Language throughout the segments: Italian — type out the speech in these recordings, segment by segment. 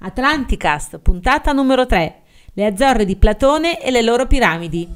Atlanticast, puntata numero 3. Le Azzorre di Platone e le loro piramidi.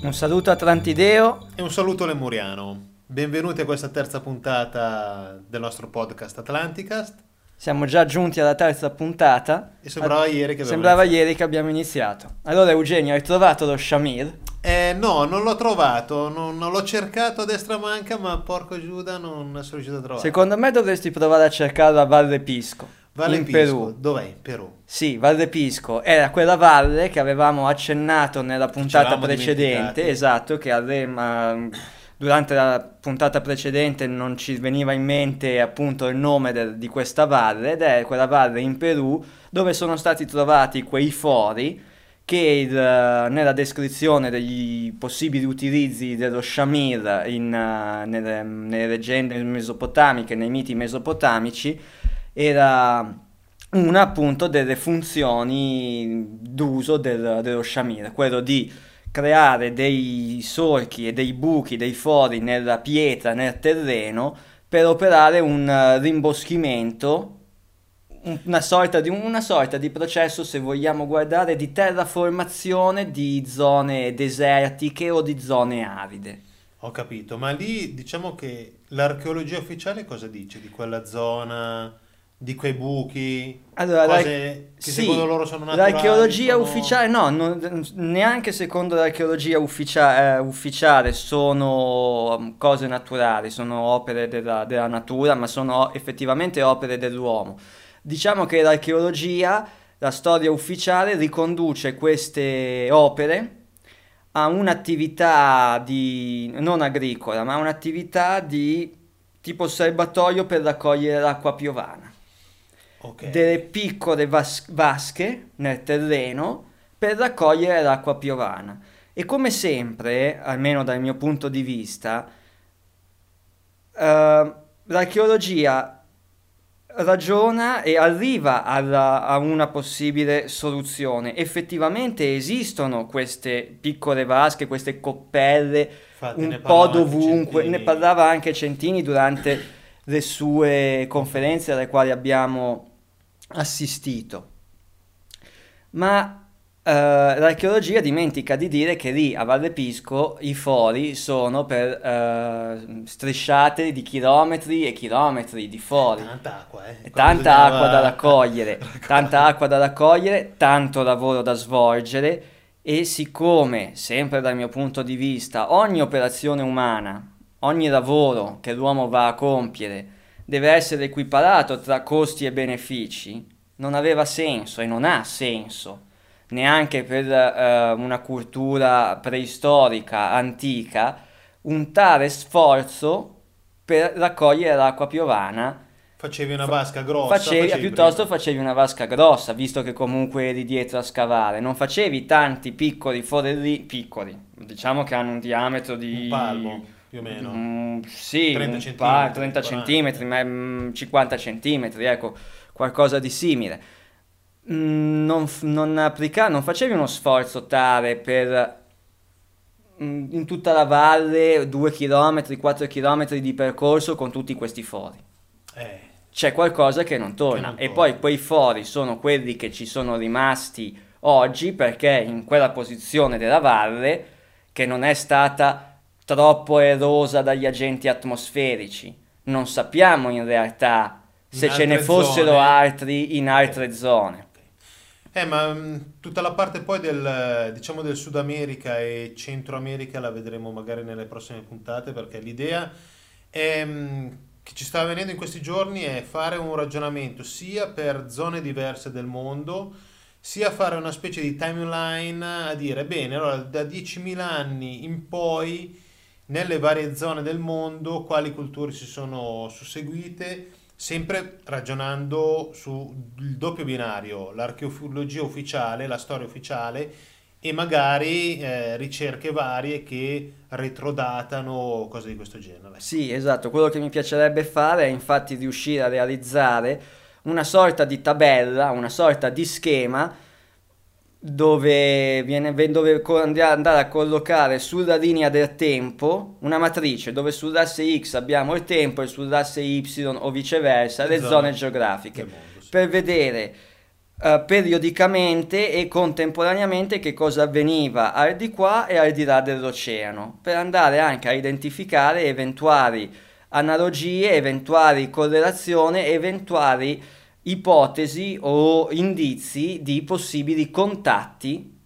Un saluto atlantideo e un saluto lemuriano. Benvenuti a questa terza puntata del nostro podcast Atlanticast. Siamo già giunti alla terza puntata. E sembrava ieri che abbiamo iniziato. Allora Eugenio, hai trovato lo Shamir? No, non l'ho trovato, non l'ho cercato a destra manca, ma porco Giuda non sono riuscito a trovarlo. Secondo me dovresti provare a cercarlo a Valle Pisco. Valle Pisco, Perù. Dov'è? In Perù. Sì, Valle Pisco era quella valle che avevamo accennato nella puntata precedente, esatto, che durante la puntata precedente non ci veniva in mente appunto il nome di questa valle, ed è quella valle in Perù dove sono stati trovati quei fori che nella descrizione degli possibili utilizzi dello Shamir nelle leggende mesopotamiche, nei miti mesopotamici, era una appunto delle funzioni d'uso dello Shamir, quello di creare dei solchi e dei buchi, dei fori nella pietra, nel terreno, per operare un rimboschimento, una sorta di processo, se vogliamo guardare, di terraformazione di zone desertiche o di zone aride. Ho capito, ma lì diciamo che l'archeologia ufficiale cosa dice di quella zona, di quei buchi, allora, cose che sì, secondo loro sono naturali? L'archeologia ufficiale no, neanche secondo l'archeologia ufficiale sono cose naturali, sono opere della natura, ma sono effettivamente opere dell'uomo. Diciamo che l'archeologia, la storia ufficiale, riconduce queste opere a un'attività non agricola, ma un'attività di tipo serbatoio per raccogliere l'acqua piovana. Okay. Delle piccole vasche nel terreno per raccogliere l'acqua piovana. E come sempre, almeno dal mio punto di vista, l'archeologia ragiona e arriva a una possibile soluzione. Effettivamente esistono queste piccole vasche, queste coppelle, un po' dovunque. Ne parlava anche Centini durante le sue conferenze alle quali abbiamo assistito, ma l'archeologia dimentica di dire che lì a Valle Pisco i fori sono per strisciate di chilometri e chilometri di fori, tanta acqua, tanta acqua da raccogliere, tanto lavoro da svolgere. E siccome, sempre dal mio punto di vista, ogni operazione umana, ogni lavoro che l'uomo va a compiere deve essere equiparato tra costi e benefici, non aveva senso e non ha senso neanche per una cultura preistorica antica un tale sforzo per raccogliere l'acqua piovana. Facevi una vasca grossa, facevi una vasca grossa, visto che comunque eri dietro a scavare, non facevi tanti piccoli forellini, piccoli, diciamo che hanno un diametro di un palmo più o meno, 30 centimetri, 50 centimetri, ecco, qualcosa di simile. Non facevi uno sforzo tale per in tutta la valle 2 km, 4 km di percorso con tutti questi fori. C'è qualcosa che non torna, e poi quei fori sono quelli che ci sono rimasti oggi, perché in quella posizione della valle che non è stata troppo erosa dagli agenti atmosferici. Non sappiamo in realtà se ce ne fossero altri in altre zone. Ma tutta la parte poi del Sud America e Centro America la vedremo magari nelle prossime puntate, perché l'idea che ci sta avvenendo in questi giorni è fare un ragionamento sia per zone diverse del mondo, sia fare una specie di timeline a dire, bene, allora da 10.000 anni in poi nelle varie zone del mondo quali culture si sono susseguite, sempre ragionando sul doppio binario, l'archeologia ufficiale, la storia ufficiale e magari ricerche varie che retrodatano cose di questo genere. Sì, esatto, quello che mi piacerebbe fare è infatti riuscire a realizzare una sorta di tabella, una sorta di schema dove andare a collocare sulla linea del tempo una matrice dove sull'asse X abbiamo il tempo e sull'asse Y o viceversa le zone geografiche mondo, sì, per vedere periodicamente e contemporaneamente che cosa avveniva al di qua e al di là dell'oceano, per andare anche a identificare eventuali analogie, eventuali correlazioni, eventuali ipotesi o indizi di possibili contatti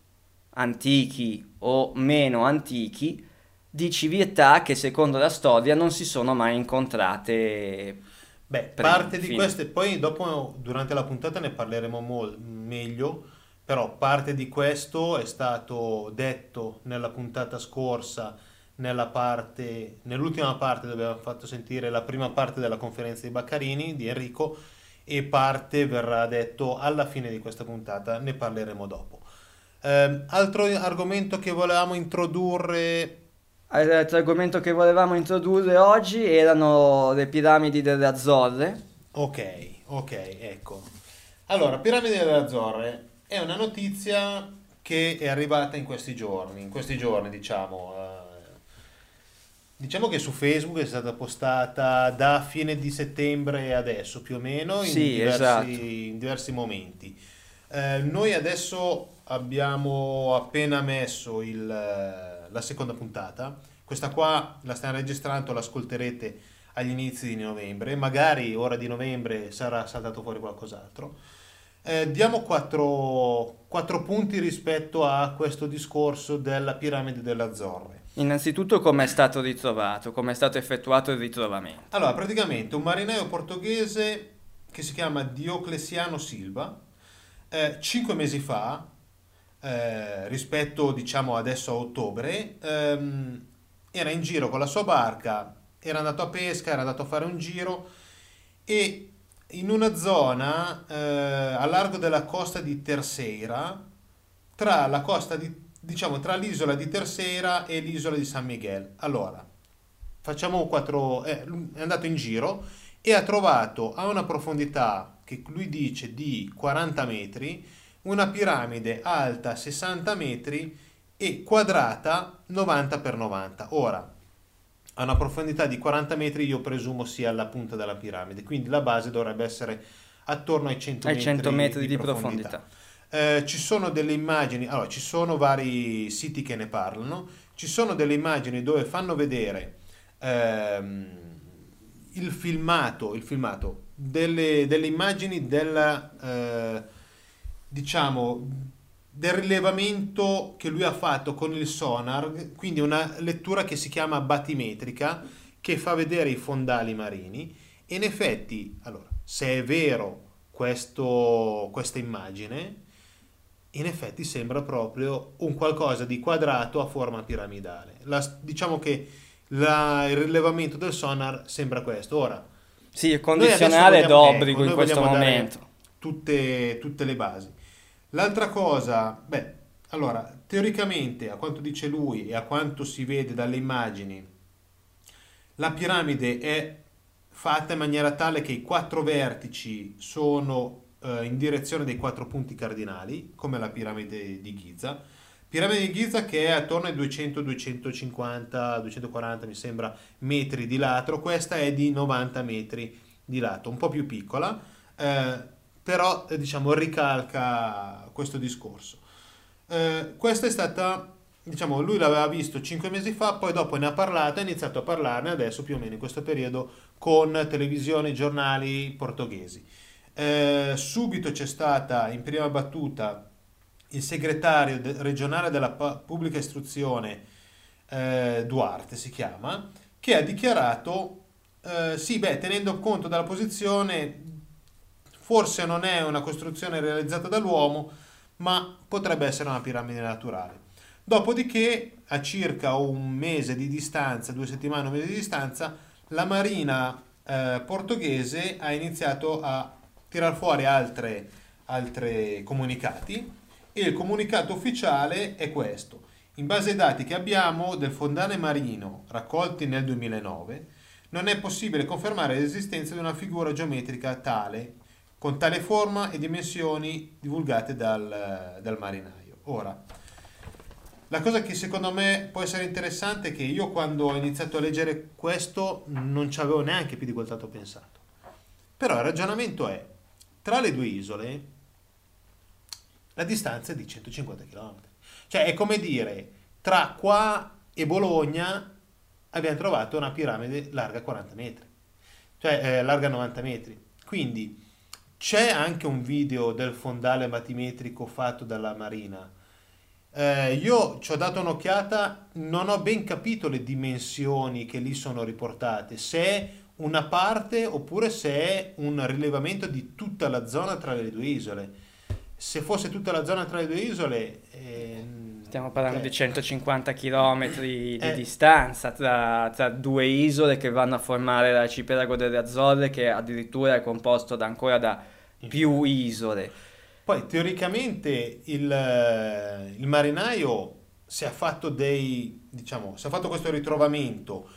antichi o meno antichi di civiltà che secondo la storia non si sono mai incontrate. Beh, parte di queste, poi dopo durante la puntata ne parleremo meglio, però parte di questo è stato detto nella puntata scorsa, nell'ultima parte dove abbiamo fatto sentire la prima parte della conferenza di Baccarini, di Enrico, e parte verrà detto alla fine di questa puntata, ne parleremo dopo. Altro argomento che volevamo introdurre... L'altro argomento che volevamo introdurre oggi erano le piramidi delle Azzorre. Ok, ecco. Allora, piramidi delle Azzorre è una notizia che è arrivata in questi giorni diciamo. Diciamo che su Facebook è stata postata da fine di settembre adesso, più o meno, in diversi momenti. Noi adesso abbiamo appena messo la seconda puntata, questa qua la stiamo registrando, l'ascolterete agli inizi di novembre, magari ora di novembre sarà saltato fuori qualcos'altro. Diamo quattro punti rispetto a questo discorso della piramide delle Azzorre. Innanzitutto come è stato ritrovato, come è stato effettuato il ritrovamento. Allora, praticamente un marinaio portoghese che si chiama Dioclesiano Silva, 5 mesi fa, rispetto diciamo adesso a ottobre, era in giro con la sua barca, era andato a pesca, era andato a fare un giro e in una zona a largo della costa di Terceira, tra l'isola di Terceira e l'isola di San Miguel. Allora facciamo è andato in giro e ha trovato a una profondità che lui dice di 40 metri una piramide alta 60 metri e quadrata 90 x 90. Ora, a una profondità di 40 metri io presumo sia la punta della piramide, quindi la base dovrebbe essere attorno ai 100 metri di profondità. Ci sono delle immagini, allora ci sono vari siti che ne parlano, ci sono delle immagini dove fanno vedere il filmato delle immagini del rilevamento che lui ha fatto con il sonar, quindi una lettura che si chiama batimetrica, che fa vedere i fondali marini. E in effetti, allora, se è vero questa immagine, in effetti sembra proprio un qualcosa di quadrato a forma piramidale. Diciamo che il rilevamento del sonar sembra questo. Ora, sì, il condizionale d'obbligo in questo momento. Tutte le basi. L'altra cosa, allora, teoricamente, a quanto dice lui e a quanto si vede dalle immagini, la piramide è fatta in maniera tale che i 4 vertici sono in direzione dei 4 punti cardinali, come la piramide di Giza. Piramide di Giza che è attorno ai 200, 250, 240 mi sembra metri di lato, questa è di 90 metri di lato, un po' più piccola, però diciamo ricalca questo discorso. Questa è stata, diciamo, lui l'aveva visto 5 mesi fa, poi dopo ne ha parlato, ha iniziato a parlarne adesso più o meno in questo periodo con televisioni, giornali portoghesi. Subito c'è stata in prima battuta il segretario regionale della pubblica istruzione, Duarte si chiama, che ha dichiarato tenendo conto della posizione forse non è una costruzione realizzata dall'uomo ma potrebbe essere una piramide naturale. Dopodiché, a circa un mese di distanza, 2 settimane, un mese di distanza, la marina portoghese ha iniziato a tirar fuori altri comunicati e il comunicato ufficiale è questo. In base ai dati che abbiamo del fondale marino raccolti nel 2009, non è possibile confermare l'esistenza di una figura geometrica tale, con tale forma e dimensioni divulgate dal marinaio. Ora, la cosa che secondo me può essere interessante è che io quando ho iniziato a leggere questo non ci avevo neanche più di quel tanto pensato. Però il ragionamento è, tra le due isole la distanza è di 150 km. Cioè è come dire, tra qua e Bologna abbiamo trovato una piramide larga 40 metri, cioè larga 90 metri. Quindi c'è anche un video del fondale batimetrico fatto dalla Marina. Io ci ho dato un'occhiata, non ho ben capito le dimensioni che lì sono riportate, se è una parte oppure se è un rilevamento di tutta la zona tra le due isole. Se fosse tutta la zona tra le due isole stiamo parlando di 150 km di distanza tra due isole che vanno a formare l'arcipelago delle Azzorre, che addirittura è composto ancora da più isole. Poi teoricamente il marinaio, se ha fatto questo ritrovamento,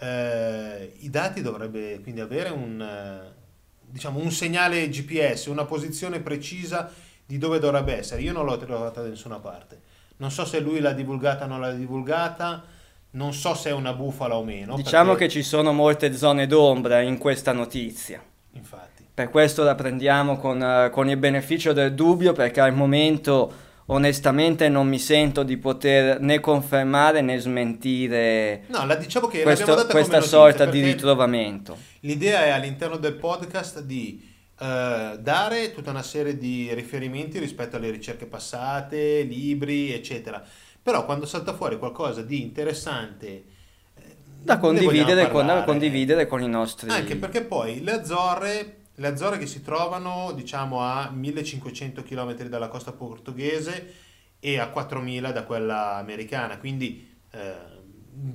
i dati dovrebbe quindi avere un segnale GPS, una posizione precisa di dove dovrebbe essere. Io non l'ho trovata da nessuna parte. Non so se lui l'ha divulgata o non l'ha divulgata, non so se è una bufala o meno. Diciamo perché... che ci sono molte zone d'ombra in questa notizia. Infatti. Per questo la prendiamo con il beneficio del dubbio, perché al momento onestamente non mi sento di poter né confermare né smentire questa sorta di ritrovamento. L'idea è all'interno del podcast di dare tutta una serie di riferimenti rispetto alle ricerche passate, libri, eccetera. Però quando salta fuori qualcosa di interessante... da condividere con i nostri... Anche perché poi le Azzorre che si trovano diciamo a 1500 km dalla costa portoghese e a 4000 da quella americana, quindi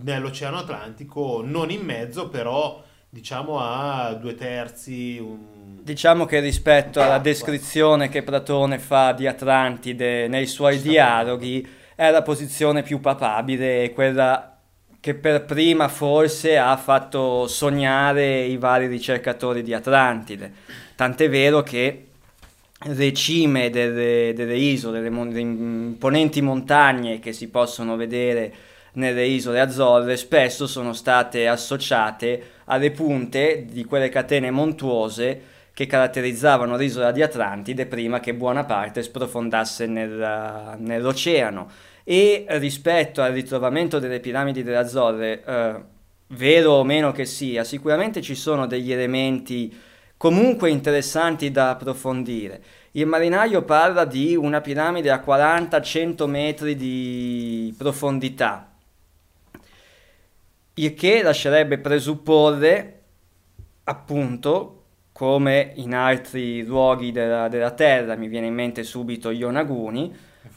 nell'Oceano Atlantico, non in mezzo, però diciamo a 2/3. Diciamo che rispetto alla descrizione che Platone fa di Atlantide nei suoi dialoghi è la posizione più papabile e quella che per prima forse ha fatto sognare i vari ricercatori di Atlantide, tant'è vero che le cime delle isole, le imponenti montagne che si possono vedere nelle isole Azzorre spesso sono state associate alle punte di quelle catene montuose che caratterizzavano l'isola di Atlantide prima che buona parte sprofondasse nell'oceano. E rispetto al ritrovamento delle piramidi delle Azzorre, vero o meno che sia, sicuramente ci sono degli elementi comunque interessanti da approfondire. Il marinaio parla di una piramide a 40-100 metri di profondità, il che lascerebbe presupporre, appunto, come in altri luoghi della terra, mi viene in mente subito Yonaguni,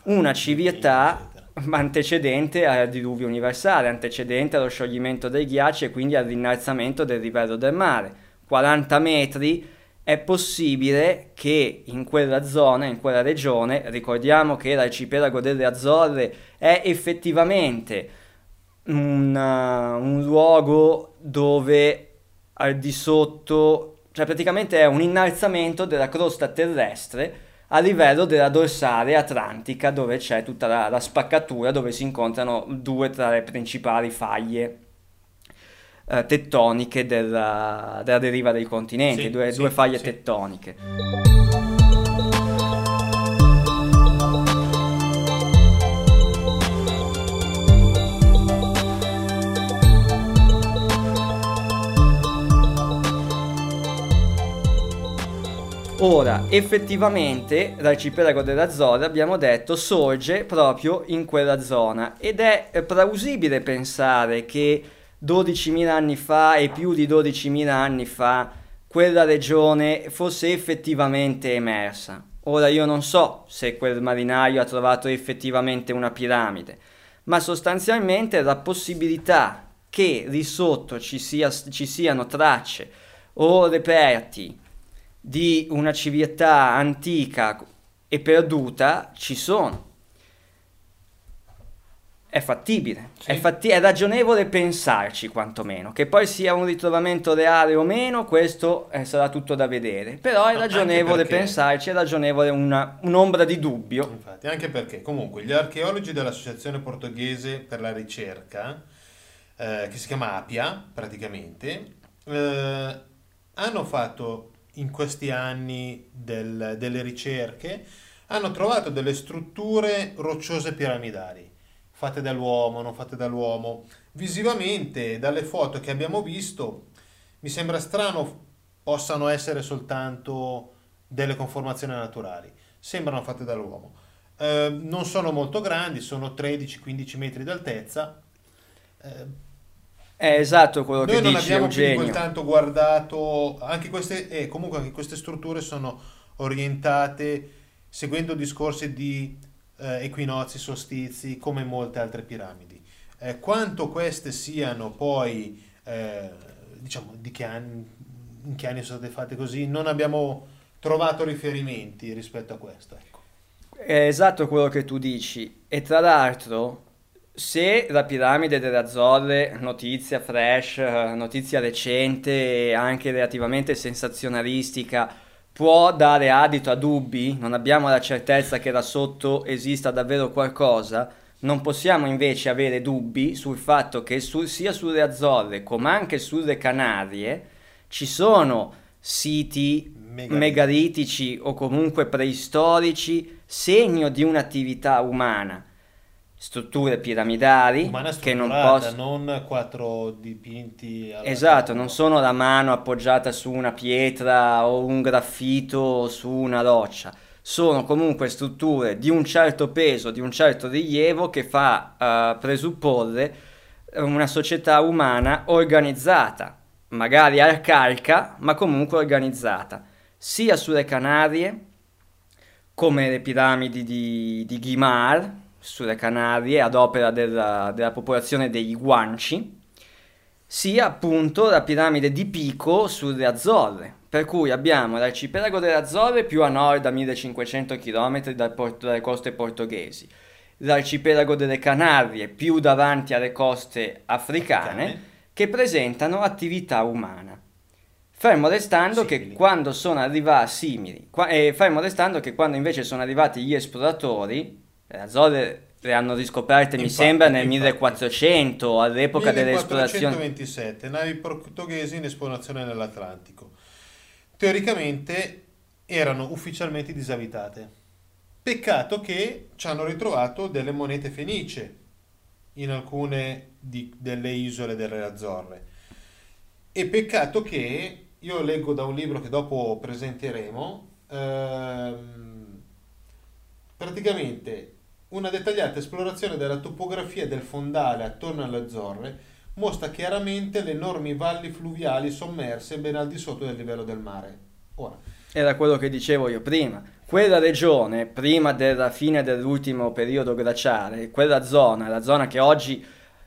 una civiltà antecedente al diluvio universale, antecedente allo scioglimento dei ghiacci e quindi all'innalzamento del livello del mare. 40 metri è possibile che in quella zona, in quella regione, ricordiamo che l'arcipelago delle Azzorre è effettivamente un luogo dove al di sotto, cioè praticamente è un innalzamento della crosta terrestre a livello della dorsale atlantica, dove c'è tutta la spaccatura, dove si incontrano due tra le principali faglie tettoniche della deriva dei continenti, due faglie tettoniche. Ora, effettivamente l'arcipelago delle Azzorre, abbiamo detto, sorge proprio in quella zona ed è plausibile pensare che 12.000 anni fa e più di 12.000 anni fa quella regione fosse effettivamente emersa. Ora io non so se quel marinaio ha trovato effettivamente una piramide, ma sostanzialmente la possibilità che lì sotto ci siano tracce o reperti di una civiltà antica e perduta ci sono. È fattibile, sì. È ragionevole pensarci quantomeno, che poi sia un ritrovamento reale o meno, questo sarà tutto da vedere, però è ragionevole pensarci, è ragionevole un'ombra di dubbio. Infatti, anche perché comunque gli archeologi dell'Associazione Portoghese per la Ricerca, che si chiama APIA praticamente, hanno fatto in questi anni delle ricerche, hanno trovato delle strutture rocciose piramidali, fatte dall'uomo, non fatte dall'uomo. Visivamente, dalle foto che abbiamo visto, mi sembra strano possano essere soltanto delle conformazioni naturali. Sembrano fatte dall'uomo. Non sono molto grandi, sono 13-15 metri d'altezza. È esatto quello che dice Eugenio. Noi non abbiamo più quel tanto guardato... Comunque anche queste strutture sono orientate seguendo discorsi di... equinozi, solstizi, come molte altre piramidi. Quanto queste siano poi, diciamo, in che anni sono state fatte così, non abbiamo trovato riferimenti rispetto a questo. Ecco. È esatto quello che tu dici, e tra l'altro, se la piramide delle Azzorre, notizia fresh, notizia recente e anche relativamente sensazionalistica, può dare adito a dubbi, non abbiamo la certezza che là sotto esista davvero qualcosa, non possiamo invece avere dubbi sul fatto che sia sulle Azzorre come anche sulle Canarie ci sono siti megalitici o comunque preistorici, segno di un'attività umana, strutture piramidali che non possono, non quattro dipinti alla mano. Non sono la mano appoggiata su una pietra o un graffito o su una roccia, sono comunque strutture di un certo peso, di un certo rilievo, che fa presupporre una società umana organizzata, magari arcaica, ma comunque organizzata, sia sulle Canarie come le piramidi di Ghimar sulle Canarie ad opera della popolazione degli Guanci, sia appunto la piramide di Pico sulle Azzorre, per cui abbiamo l'arcipelago delle Azzorre più a nord a 1500 km dalle coste portoghesi, l'arcipelago delle Canarie più davanti alle coste africane, che presentano attività umana. Fermo restando che quando sono arrivati fermo restando che quando invece sono arrivati gli esploratori, le Azzorre le hanno riscoperte, mi sembra, nel 1400, all'epoca delle esplorazioni. 1427, navi portoghesi in esplorazione nell'Atlantico. Teoricamente erano ufficialmente disabitate. Peccato che ci hanno ritrovato delle monete fenice in alcune delle isole delle Azzorre. E peccato che, io leggo da un libro che dopo presenteremo, praticamente una dettagliata esplorazione della topografia del fondale attorno alle Azzorre mostra chiaramente le enormi valli fluviali sommerse ben al di sotto del livello del mare. Ora, era quello che dicevo io prima. Quella regione, prima della fine dell'ultimo periodo glaciale, quella zona, la zona che oggi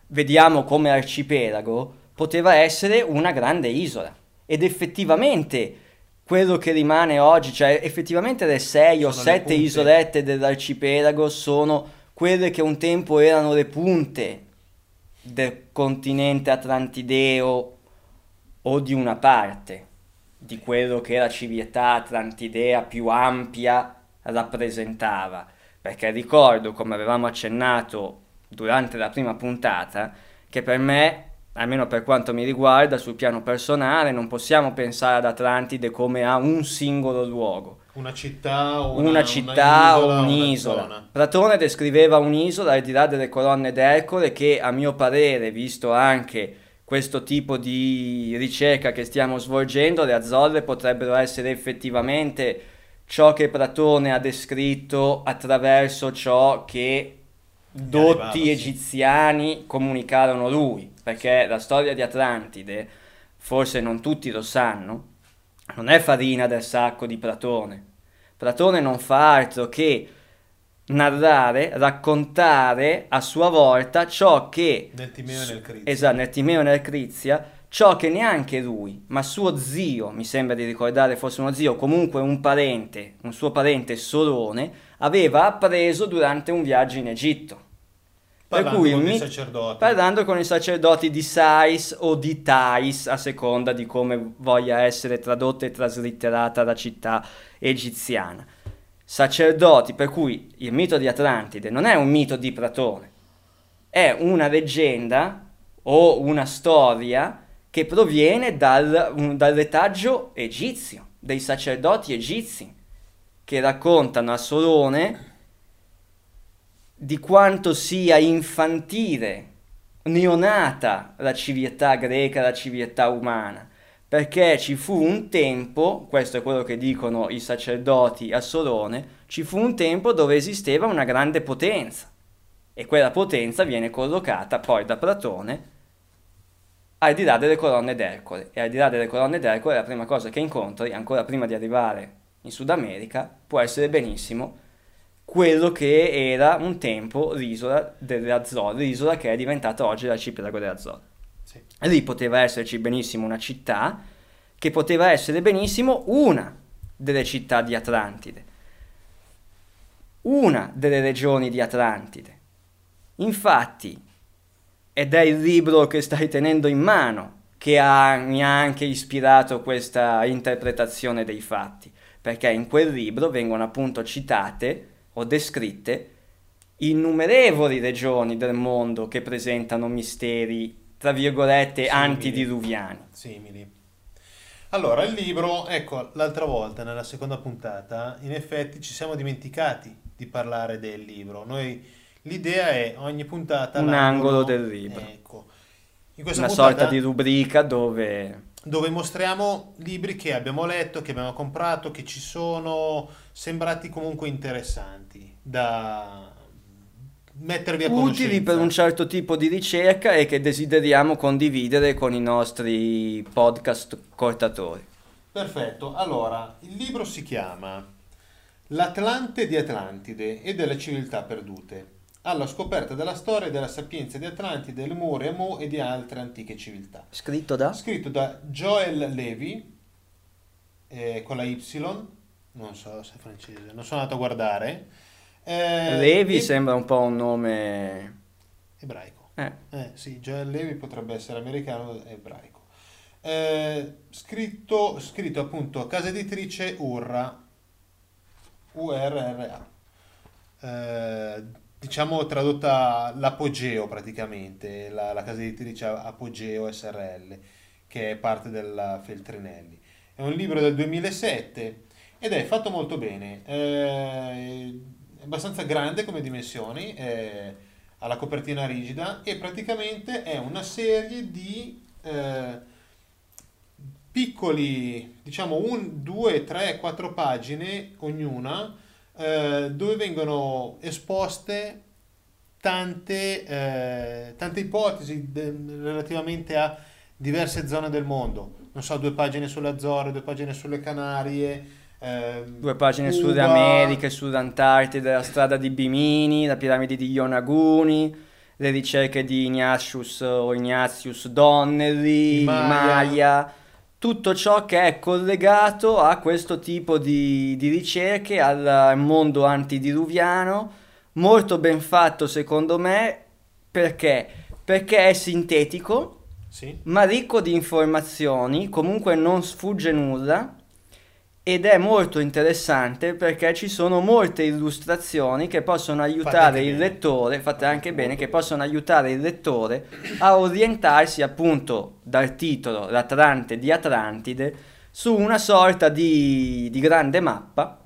vediamo come arcipelago, poteva essere una grande isola. Ed effettivamente... quello che rimane oggi, cioè effettivamente le 6 o 7 isolette dell'arcipelago sono quelle che un tempo erano le punte del continente atlantideo o di una parte di quello che la civiltà atlantidea più ampia rappresentava, perché ricordo, come avevamo accennato durante la prima puntata, che per me, almeno per quanto mi riguarda, sul piano personale, non possiamo pensare ad Atlantide come a un singolo luogo. Una città o un'isola. Platone descriveva un'isola al di là delle colonne d'Ercole che, a mio parere, visto anche questo tipo di ricerca che stiamo svolgendo, le Azzorre potrebbero essere effettivamente ciò che Platone ha descritto attraverso ciò che dotti egiziani comunicarono lui, perché la storia di Atlantide, forse non tutti lo sanno, non è farina del sacco di Platone. Platone non fa altro che narrare, raccontare a sua volta ciò che nel Timeo e nel Crizia ciò che neanche lui, ma suo zio, mi sembra di ricordare fosse uno zio, comunque un parente, un suo parente Solone, aveva appreso durante un viaggio in Egitto. Parlando con i sacerdoti di Sais o di Thais, a seconda di come voglia essere tradotta e traslitterata la città egiziana. Sacerdoti, per cui il mito di Atlantide non è un mito di Platone, è una leggenda o una storia che proviene dal retaggio egizio, dei sacerdoti egizi, che raccontano a Solone di quanto sia infantile, neonata la civiltà greca, la civiltà umana, perché ci fu un tempo, questo è quello che dicono i sacerdoti a Solone, ci fu un tempo dove esisteva una grande potenza, e quella potenza viene collocata poi da Platone al di là delle colonne d'Ercole, e al di là delle colonne d'Ercole la prima cosa che incontri, ancora prima di arrivare in Sud America, può essere benissimo quello che era un tempo l'isola delle Azzorre, l'isola che è diventata oggi l'arcipelago delle Azzorre. Sì. Lì poteva esserci benissimo una città, che poteva essere benissimo una delle città di Atlantide, una delle regioni di Atlantide. Infatti, ed è il libro che stai tenendo in mano che mi ha anche ispirato questa interpretazione dei fatti, perché in quel libro vengono appunto citate o descritte innumerevoli regioni del mondo che presentano misteri, tra virgolette, simili, antidiluviani. Simili. Allora, il libro, ecco, l'altra volta, nella seconda puntata, in effetti ci siamo dimenticati di parlare del libro. Noi, l'idea è, ogni puntata... Un angolo del libro. Ecco. In questa puntata, sorta di rubrica dove mostriamo libri che abbiamo letto, che abbiamo comprato, che ci sono sembrati comunque interessanti da mettervi a conoscenza, utili per un certo tipo di ricerca e che desideriamo condividere con i nostri podcast ascoltatori. Perfetto. Allora, il libro si chiama L'Atlante di Atlantide e delle civiltà perdute, alla scoperta della storia e della sapienza di Atlantide, Lemuria, Mu e di altre antiche civiltà. Scritto da Joel Levy, con la Y, non so se è francese, non sono andato a guardare. Levy sembra un po' un nome... ebraico. Sì, Joel Levy potrebbe essere americano e ebraico. Scritto appunto a casa editrice Urra, URRA. Diciamo tradotta l'Apogeo praticamente, la casa editrice Apogeo SRL, che è parte della Feltrinelli. È un libro del 2007 ed è fatto molto bene, è abbastanza grande come dimensioni, ha la copertina rigida e praticamente è una serie di piccoli, diciamo 2, 3, 4 pagine ognuna, dove vengono esposte tante ipotesi relativamente a diverse zone del mondo. Non so, 2 pagine sulle Azzorre, 2 pagine sulle Canarie, 2 pagine Cuba, Sud America, Sud Antartide, la strada di Bimini, la piramide di Yonaguni, le ricerche di Ignatius Donnelly, Maya. Tutto ciò che è collegato a questo tipo di ricerche, al mondo antidiluviano, molto ben fatto secondo me, perché è sintetico, sì, ma ricco di informazioni, comunque non sfugge nulla, ed è molto interessante perché ci sono molte illustrazioni che possono aiutare il lettore, fatte anche bene, che possono aiutare il lettore a orientarsi appunto dal titolo L'Atlante di Atlantide su una sorta di grande mappa,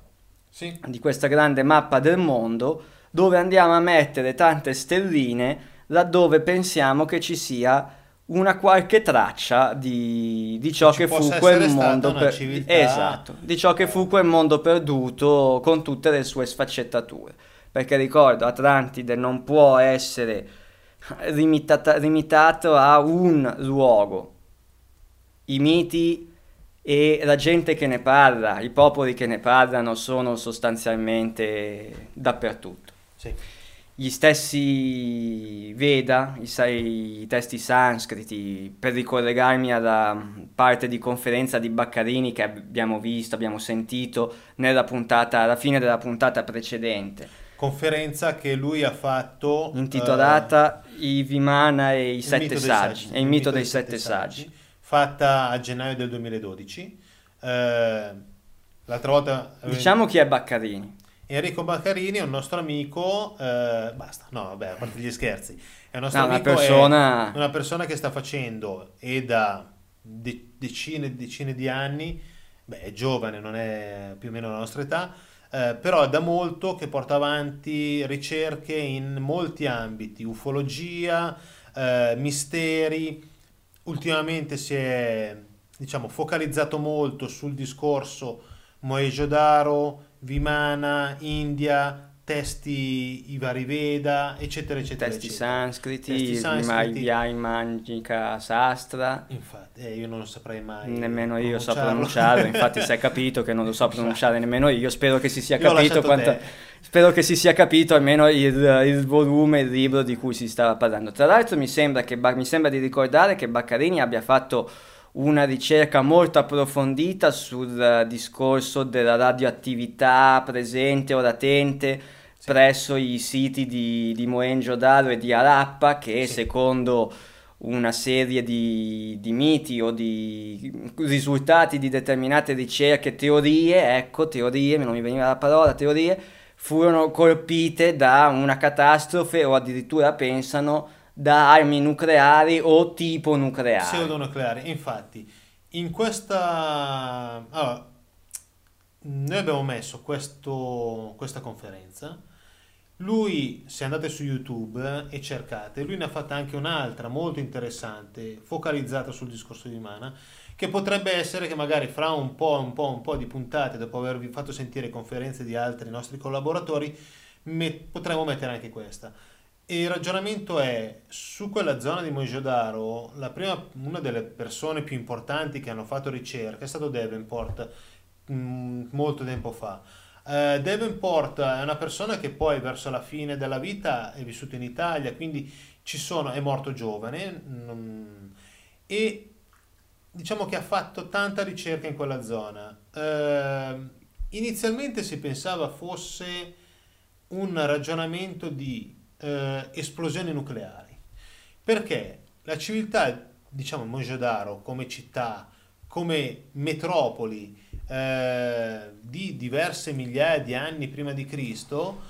sì, di questa grande mappa del mondo, dove andiamo a mettere tante stelline laddove pensiamo che ci sia una qualche traccia di ciò che fu quel mondo perduto con tutte le sue sfaccettature, perché ricordo Atlantide non può essere limitato a un luogo. I miti e la gente che ne parla, i popoli che ne parlano sono sostanzialmente dappertutto. Sì. gli stessi Veda, i testi sanscriti, per ricollegarmi alla parte di conferenza di Baccarini che abbiamo visto, abbiamo sentito nella puntata, alla fine della puntata precedente. Conferenza che lui ha fatto intitolata I Vimana e i Sette Saggi, e il mito dei Sette Saggi, fatta a gennaio del 2012. L'altra volta diciamo chi è Baccarini. Enrico Baccarini è un nostro amico, basta, no vabbè, a parte gli scherzi, è un nostro amico, è una persona che sta facendo, e da decine e decine di anni, beh, è giovane, non è più o meno la nostra età, però è da molto che porta avanti ricerche in molti ambiti, ufologia, misteri. Ultimamente si è, diciamo, focalizzato molto sul discorso Mohenjo-daro, Vimana, India, testi, i vari Veda, eccetera, eccetera. Testi sanscriti, Maya, Mangica, Sastra. Infatti, io non lo saprei mai. Nemmeno io so pronunciarlo, infatti si è capito che non lo so pronunciare nemmeno io. Spero che si sia capito quanto... Spero che si sia capito almeno il volume, il libro di cui si stava parlando. Tra l'altro mi sembra di ricordare che Baccarini abbia fatto una ricerca molto approfondita sul discorso della radioattività presente o latente, sì, presso i siti di Mohenjo-daro e di Harappa, che sì, secondo una serie di miti o di risultati di determinate ricerche, teorie, non mi veniva la parola, teorie, furono colpite da una catastrofe, o addirittura pensano da armi nucleari o tipo nucleare, pseudonucleari. Infatti in questa, allora, noi abbiamo messo questa conferenza, lui, se andate su YouTube e cercate, lui ne ha fatta anche un'altra molto interessante, focalizzata sul discorso di Vimana, che potrebbe essere che magari fra un po' di puntate, dopo avervi fatto sentire conferenze di altri nostri collaboratori, potremmo mettere anche questa. E il ragionamento è, su quella zona di Mohenjo-daro, una delle persone più importanti che hanno fatto ricerca è stato Davenport, molto tempo fa. Davenport è una persona che poi verso la fine della vita è vissuto in Italia, quindi è morto giovane, e diciamo che ha fatto tanta ricerca in quella zona. Inizialmente si pensava fosse un ragionamento di esplosioni nucleari, perché la civiltà, diciamo Mohenjo-daro come città, come metropoli di diverse migliaia di anni prima di Cristo,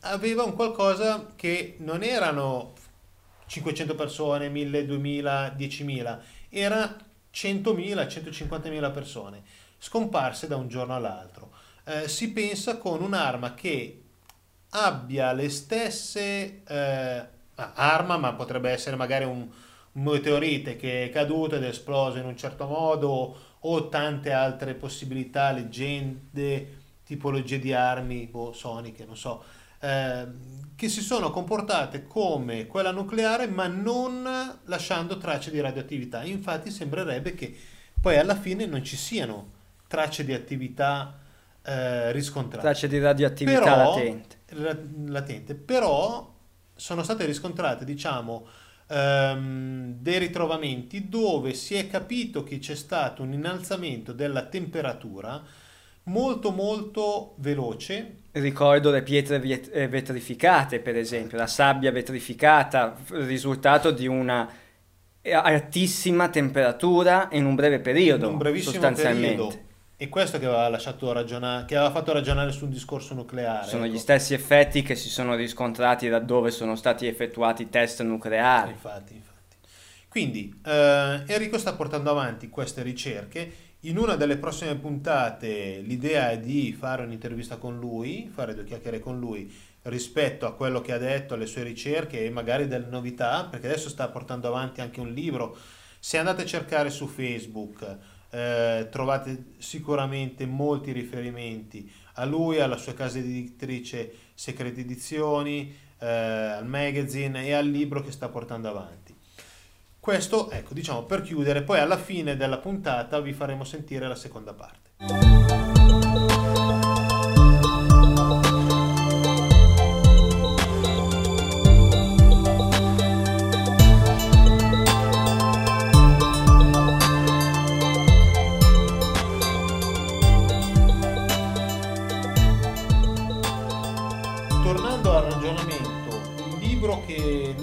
aveva un qualcosa che non erano 500 persone, 1000, 2000, 10.000, era 100.000, 150.000 persone scomparse da un giorno all'altro. Si pensa con un'arma che abbia le stesse ma potrebbe essere magari un meteorite che è caduto ed è esploso in un certo modo, o tante altre possibilità, leggende, tipologie di armi soniche, non so, che si sono comportate come quella nucleare ma non lasciando tracce di radioattività. Infatti sembrerebbe che poi alla fine non ci siano tracce di attività riscontrate, tracce di radioattività latente, però sono state riscontrate, diciamo, dei ritrovamenti dove si è capito che c'è stato un innalzamento della temperatura molto molto veloce. Ricordo le pietre vetrificate, per esempio, la sabbia vetrificata, risultato di una altissima temperatura in un breve periodo, in un brevissimo sostanzialmente periodo. E questo che aveva fatto ragionare sul discorso nucleare. Sono gli stessi effetti che si sono riscontrati laddove sono stati effettuati test nucleari. Infatti. Quindi Enrico sta portando avanti queste ricerche. In una delle prossime puntate l'idea è di fare un'intervista con lui, fare due chiacchiere con lui rispetto a quello che ha detto, alle sue ricerche e magari delle novità, perché adesso sta portando avanti anche un libro. Se andate a cercare su Facebook trovate sicuramente molti riferimenti a lui, alla sua casa editrice Secrete Edizioni, al magazine e al libro che sta portando avanti. Questo, ecco, diciamo, per chiudere, poi alla fine della puntata vi faremo sentire la seconda parte.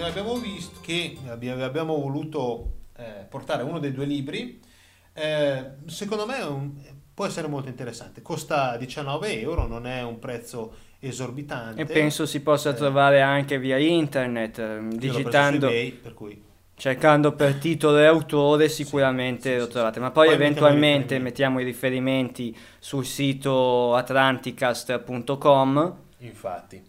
noi abbiamo visto, che abbiamo voluto portare uno dei due libri, secondo me può essere molto interessante. Costa 19 €, non è un prezzo esorbitante. E penso si possa trovare anche via internet, digitando, eBay, per cui cercando per titolo e autore sicuramente lo trovate, ma poi eventualmente mettiamo i riferimenti sul sito atlanticast.com. Infatti.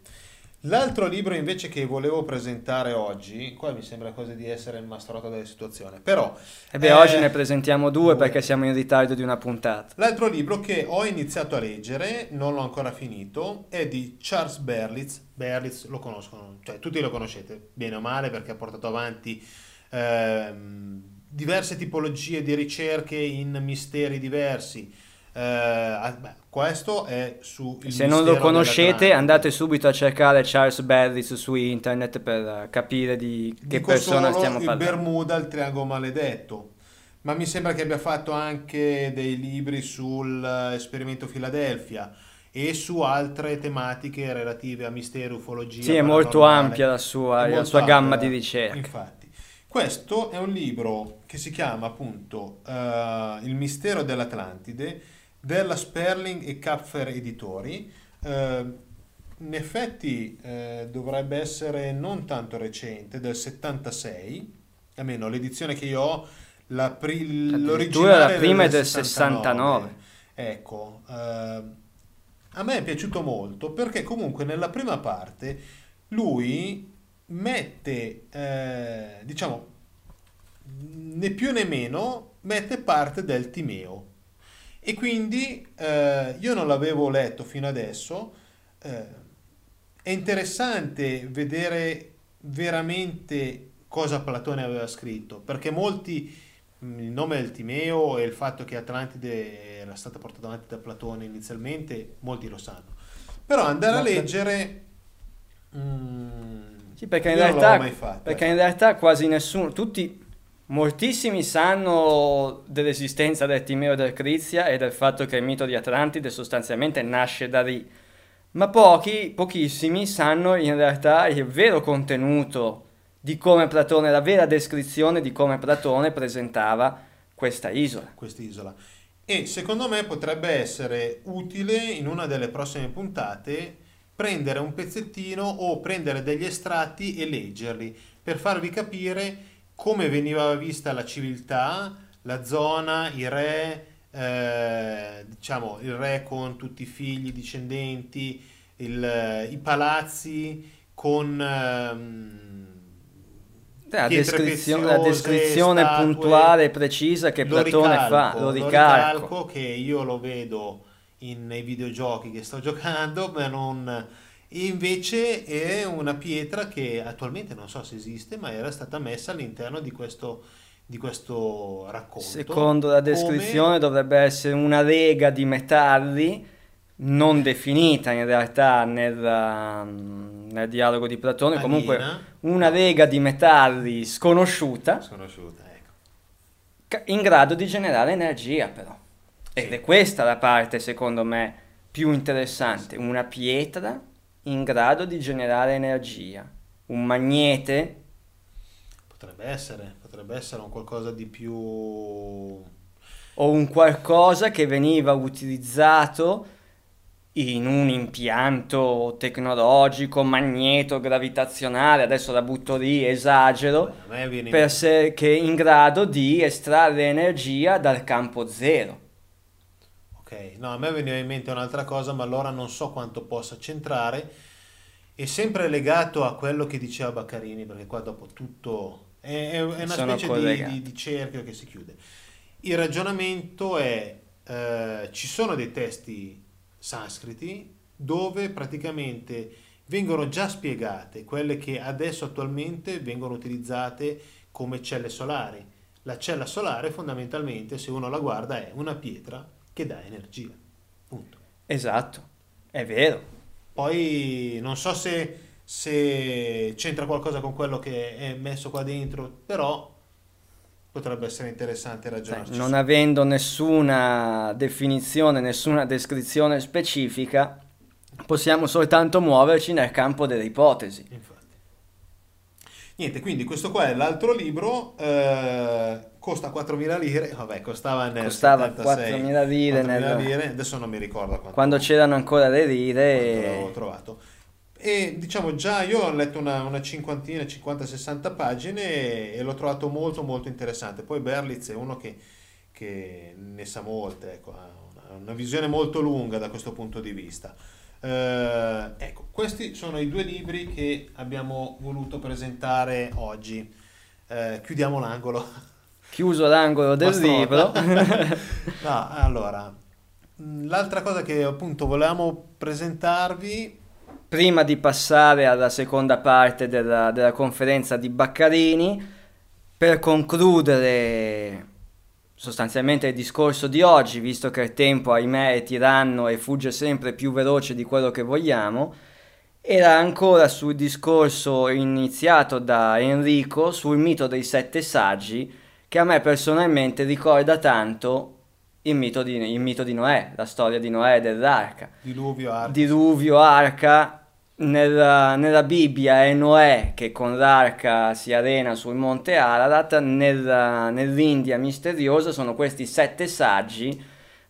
L'altro libro invece che volevo presentare oggi, qua mi sembra quasi di essere il mastrotta della situazione, però... E beh, oggi ne presentiamo due perché siamo in ritardo di una puntata. L'altro libro che ho iniziato a leggere, non l'ho ancora finito, è di Charles Berlitz. Berlitz lo conoscono, cioè tutti lo conoscete, bene o male, perché ha portato avanti diverse tipologie di ricerche in misteri diversi. Questo è su il se non lo conoscete andate subito a cercare Charles Berlitz su internet per capire di che persona stiamo parlando. Il Bermuda, il triangolo maledetto, ma mi sembra che abbia fatto anche dei libri sull'esperimento Filadelfia e su altre tematiche relative a mistero, ufologia. Sì, è molto ampia la sua gamma di ricerche. Infatti questo è un libro che si chiama appunto Il mistero dell'Atlantide, della Sperling e Kapfer Editori. In effetti dovrebbe essere non tanto recente, del 76, almeno l'edizione che io ho, l'originale la prima è del 69. Ecco, a me è piaciuto molto perché comunque nella prima parte lui mette, diciamo, né più né meno, mette parte del Timeo. E quindi io non l'avevo letto fino adesso. È interessante vedere veramente cosa Platone aveva scritto, perché molti, il nome del Timeo e il fatto che Atlantide era stata portata avanti da Platone inizialmente, molti lo sanno. Però andare a leggere... sì, perché in realtà, quasi nessuno, moltissimi sanno dell'esistenza del Timeo e del Crizia e del fatto che il mito di Atlantide sostanzialmente nasce da lì, ma pochissimi sanno in realtà il vero contenuto di come Platone, la vera descrizione di come Platone presentava questa isola. Quest'isola. E secondo me potrebbe essere utile in una delle prossime puntate prendere un pezzettino o prendere degli estratti e leggerli per farvi capire come veniva vista la civiltà, la zona, i re, diciamo il re con tutti i figli, i discendenti, i palazzi con la descrizione statue, puntuale e precisa che Platone fa. Lo ricalco che io lo vedo nei videogiochi che sto giocando, ma non... invece è una pietra che attualmente non so se esiste, ma era stata messa all'interno di questo racconto. Secondo la descrizione dovrebbe essere una lega di metalli non definita in realtà nel dialogo di Platone, comunque una lega di metalli sconosciuta, ecco, in grado di generare energia però. Ed è questa la parte, secondo me, più interessante. Una pietra in grado di generare energia. Un magnete? Potrebbe essere un qualcosa di più... O un qualcosa che veniva utilizzato in un impianto tecnologico, magneto-gravitazionale, adesso la butto lì, esagero, che è in grado di estrarre energia dal campo zero. Okay. No, a me veniva in mente un'altra cosa, ma allora non so quanto possa centrare, è sempre legato a quello che diceva Baccarini, perché qua dopo tutto è una specie di cerchio che si chiude. Il ragionamento è, ci sono dei testi sanscriti dove praticamente vengono già spiegate quelle che adesso attualmente vengono utilizzate come celle solari. La cella solare fondamentalmente, se uno la guarda, è una pietra che dà energia, punto. Esatto, è vero. Poi non so se c'entra qualcosa con quello che è messo qua dentro, però potrebbe essere interessante ragionarci. Non avendo nessuna definizione, nessuna descrizione specifica, possiamo soltanto muoverci nel campo delle ipotesi. Infatti. Niente, quindi questo qua è l'altro libro, costa 4.000 lire, vabbè, costava nel 76, 4.000 lire, 4.000 lire, adesso non mi ricordo quando c'erano ancora le lire, l'ho trovato. E diciamo già io ho letto una cinquantina, 50-60 pagine e l'ho trovato molto molto interessante. Poi Berlitz è uno che ne sa molte, ecco, ha una visione molto lunga da questo punto di vista. Ecco, questi sono i due libri che abbiamo voluto presentare oggi. Chiudiamo l'angolo. Chiuso l'angolo del libro. No, allora, l'altra cosa che appunto volevamo presentarvi prima di passare alla seconda parte della conferenza di Baccarini, per concludere sostanzialmente il discorso di oggi, visto che il tempo, ahimè, è tiranno e fugge sempre più veloce di quello che vogliamo, era ancora sul discorso iniziato da Enrico sul mito dei sette saggi, che a me personalmente ricorda tanto il mito di Noè, la storia di Noè e dell'arca. Diluvio, arca. Nella Bibbia è Noè che con l'arca si arena sul monte Ararat, nell'India misteriosa sono questi sette saggi,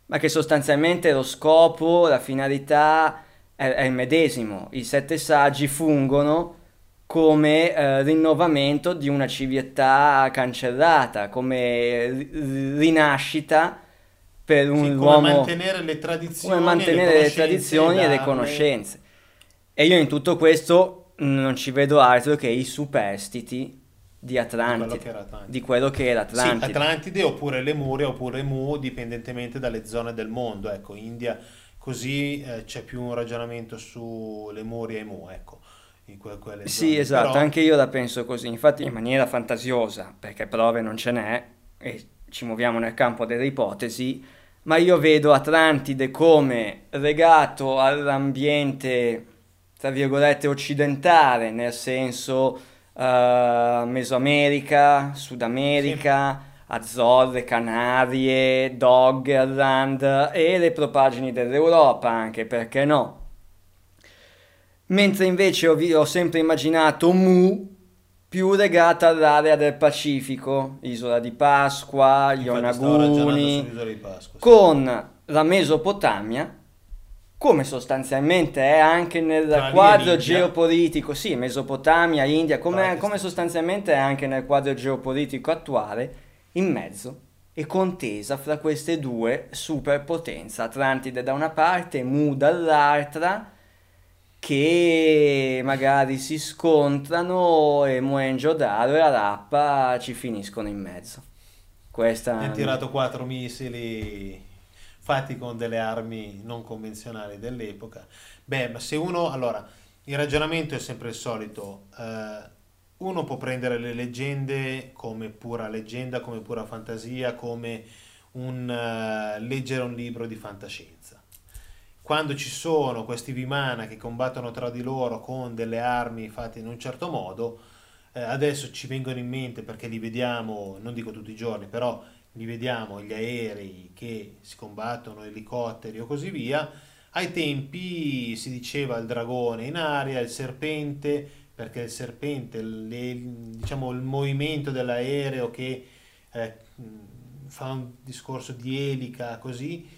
ma che sostanzialmente lo scopo, la finalità è il medesimo. I sette saggi fungono come rinnovamento di una civiltà cancellata, come rinascita per un uomo, come mantenere le tradizioni, e le conoscenze. E io in tutto questo non ci vedo altro che i superstiti di Atlantide, di quello che era Atlantide. Sì, Atlantide oppure Lemuria oppure Mu, dipendentemente dalle zone del mondo. Ecco, India così, c'è più un ragionamento su Lemuria e Mu, ecco. Quelle sì, zone. Esatto, però anche io la penso così, infatti in maniera fantasiosa, perché prove non ce n'è e ci muoviamo nel campo delle ipotesi, ma io vedo Atlantide come legato all'ambiente, tra virgolette, occidentale, nel senso Mesoamerica, Sud America, sì. Azzorre, Canarie, Doggerland e le propagini dell'Europa anche, perché no? Mentre invece ho sempre immaginato Mu più legata all'area del Pacifico, Isola di Pasqua, gli Yonaguni, con la Mesopotamia, come sostanzialmente è anche nel quadro geopolitico, sì, Mesopotamia, India, come sostanzialmente è anche nel quadro geopolitico attuale, in mezzo e contesa fra queste due superpotenze, Atlantide da una parte e Mu dall'altra, che magari si scontrano e Mohenjo-daro e Harappa ci finiscono in mezzo. Questa ha tirato 4 missili fatti con delle armi non convenzionali dell'epoca. Beh, ma se uno, allora, il ragionamento è sempre il solito, uno può prendere le leggende come pura leggenda, come pura fantasia, come leggere un libro di fantascienza. Quando ci sono questi Vimana che combattono tra di loro con delle armi fatte in un certo modo, adesso ci vengono in mente, perché li vediamo, non dico tutti i giorni, però li vediamo, gli aerei che si combattono, elicotteri o così via. Ai tempi si diceva il dragone in aria, il serpente, perché il serpente, diciamo il movimento dell'aereo che fa un discorso di elica così,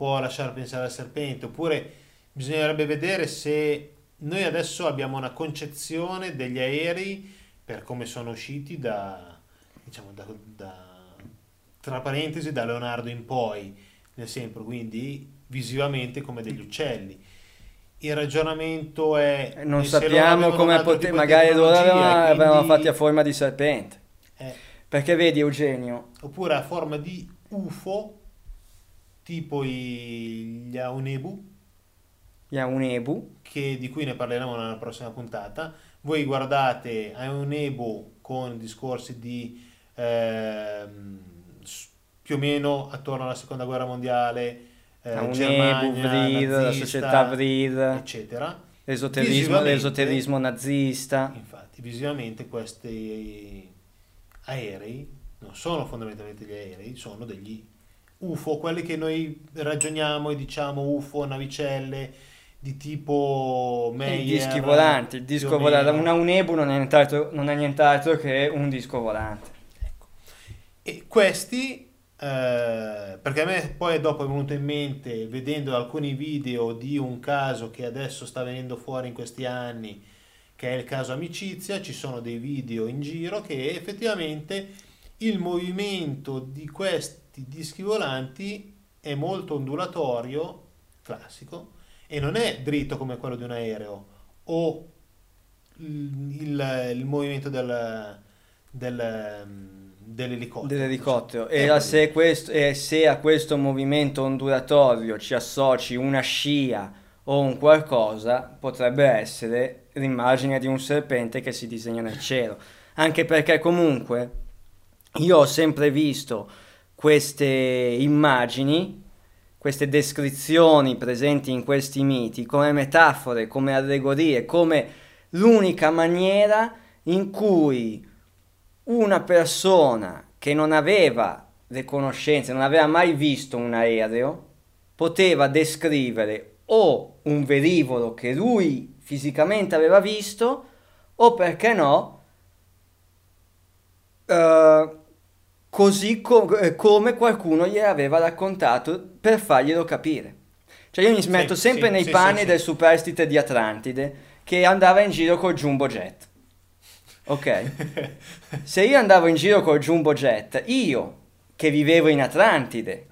può lasciar pensare al serpente. Oppure bisognerebbe vedere se noi adesso abbiamo una concezione degli aerei per come sono usciti da tra parentesi da Leonardo in poi, nel sempre, quindi visivamente come degli uccelli. Il ragionamento è non sappiamo come magari loro l'avevano fatti a forma di serpente, perché vedi Eugenio, oppure a forma di UFO tipo gli Haunebu, che di cui ne parleremo nella prossima puntata. Voi guardate Haunebu con discorsi di più o meno attorno alla seconda guerra mondiale, Germania, nazista, la società Vril, eccetera, l'esoterismo nazista. Infatti visivamente questi aerei non sono fondamentalmente gli aerei, sono degli UFO, quelli che noi ragioniamo e diciamo UFO, navicelle di tipo Meyer, dischi volanti, il disco volante. Una Haunebu non è nient'altro che un disco volante. Ecco. E questi, perché a me poi dopo è venuto in mente, vedendo alcuni video di un caso che adesso sta venendo fuori in questi anni, che è il caso Amicizia, ci sono dei video in giro che effettivamente il movimento di questi dischi volanti è molto ondulatorio, classico, e non è dritto come quello di un aereo o il movimento dell'elicottero. E se a questo movimento ondulatorio ci associ una scia o un qualcosa, potrebbe essere l'immagine di un serpente che si disegna nel cielo, anche perché comunque io ho sempre visto queste immagini, queste descrizioni presenti in questi miti come metafore, come allegorie, come l'unica maniera in cui una persona che non aveva le conoscenze, non aveva mai visto un aereo, poteva descrivere o un velivolo che lui fisicamente aveva visto, o perché no, così come qualcuno gliel'aveva raccontato per farglielo capire. Cioè io mi metto sempre nei panni del superstite di Atlantide che andava in giro col jumbo jet. Ok? Se io andavo in giro col jumbo jet, io che vivevo in Atlantide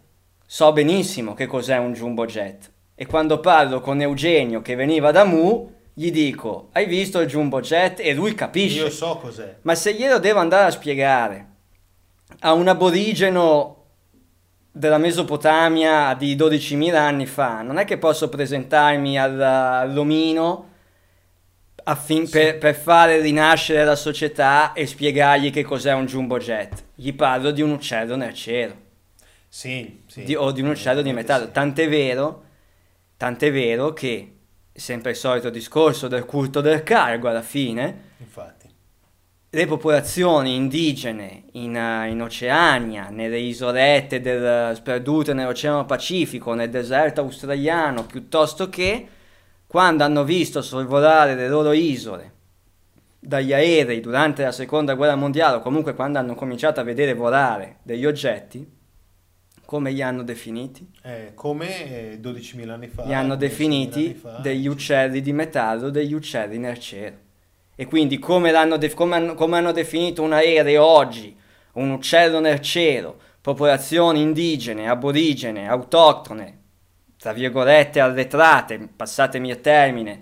so benissimo che cos'è un jumbo jet, e quando parlo con Eugenio che veniva da Mu gli dico "Hai visto il jumbo jet?" e lui capisce. Io so cos'è. Ma se glielo devo andare a spiegare a un aborigeno della Mesopotamia di 12.000 anni fa, non è che posso presentarmi all'omino per fare rinascere la società e spiegargli che cos'è un jumbo jet. Gli parlo di un uccello nel cielo, o di un uccello di metallo. Sì. Tant'è vero che è sempre il solito discorso del culto del cargo alla fine. Infatti. Le popolazioni indigene in Oceania, nelle isolette sperdute nell'Oceano Pacifico, nel deserto australiano, piuttosto che quando hanno visto sorvolare le loro isole dagli aerei durante la Seconda Guerra Mondiale, o comunque quando hanno cominciato a vedere volare degli oggetti, come li hanno definiti? Come 12.000 anni fa. Li hanno definiti degli uccelli di metallo, degli uccelli nel cielo. E quindi come hanno definito un aereo oggi, un uccello nel cielo, popolazioni indigene, aborigene, autoctone, tra virgolette arretrate, passatemi il termine,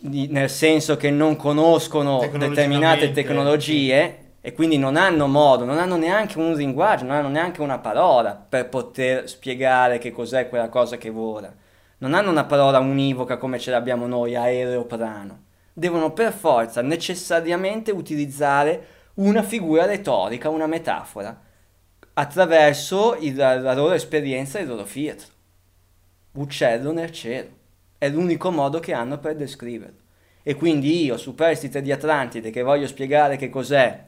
nel senso che non conoscono determinate tecnologie, e quindi non hanno modo, non hanno neanche un linguaggio, non hanno neanche una parola per poter spiegare che cos'è quella cosa che vola. Non hanno una parola univoca come ce l'abbiamo noi, aeroplano. Devono per forza necessariamente utilizzare una figura retorica, una metafora, attraverso la loro esperienza e il loro fiat. Uccello nel cielo. È l'unico modo che hanno per descriverlo. E quindi io, superstite di Atlantide, che voglio spiegare che cos'è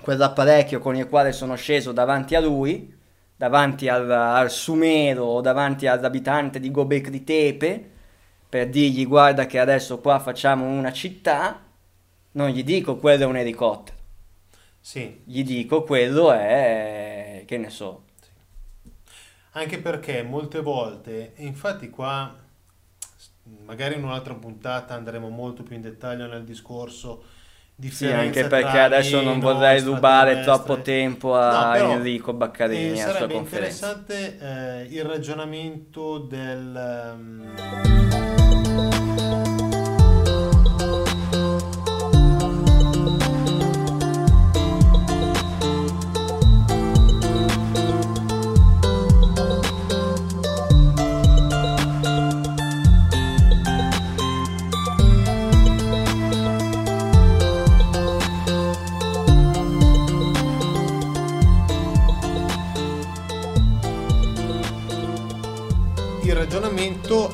quell'apparecchio con il quale sono sceso davanti a lui, davanti al Sumero o davanti all'abitante di Gobekli Tepe, per dirgli guarda che adesso qua facciamo una città, non gli dico quello è un elicottero. Sì. Gli dico quello è, che ne so. Sì. Anche perché molte volte, infatti qua, magari in un'altra puntata andremo molto più in dettaglio nel discorso di differenza. Sì, anche perché adesso non vorrei rubare troppo tempo a Enrico Baccarini alla sua conferenza. Sarebbe interessante il ragionamento del...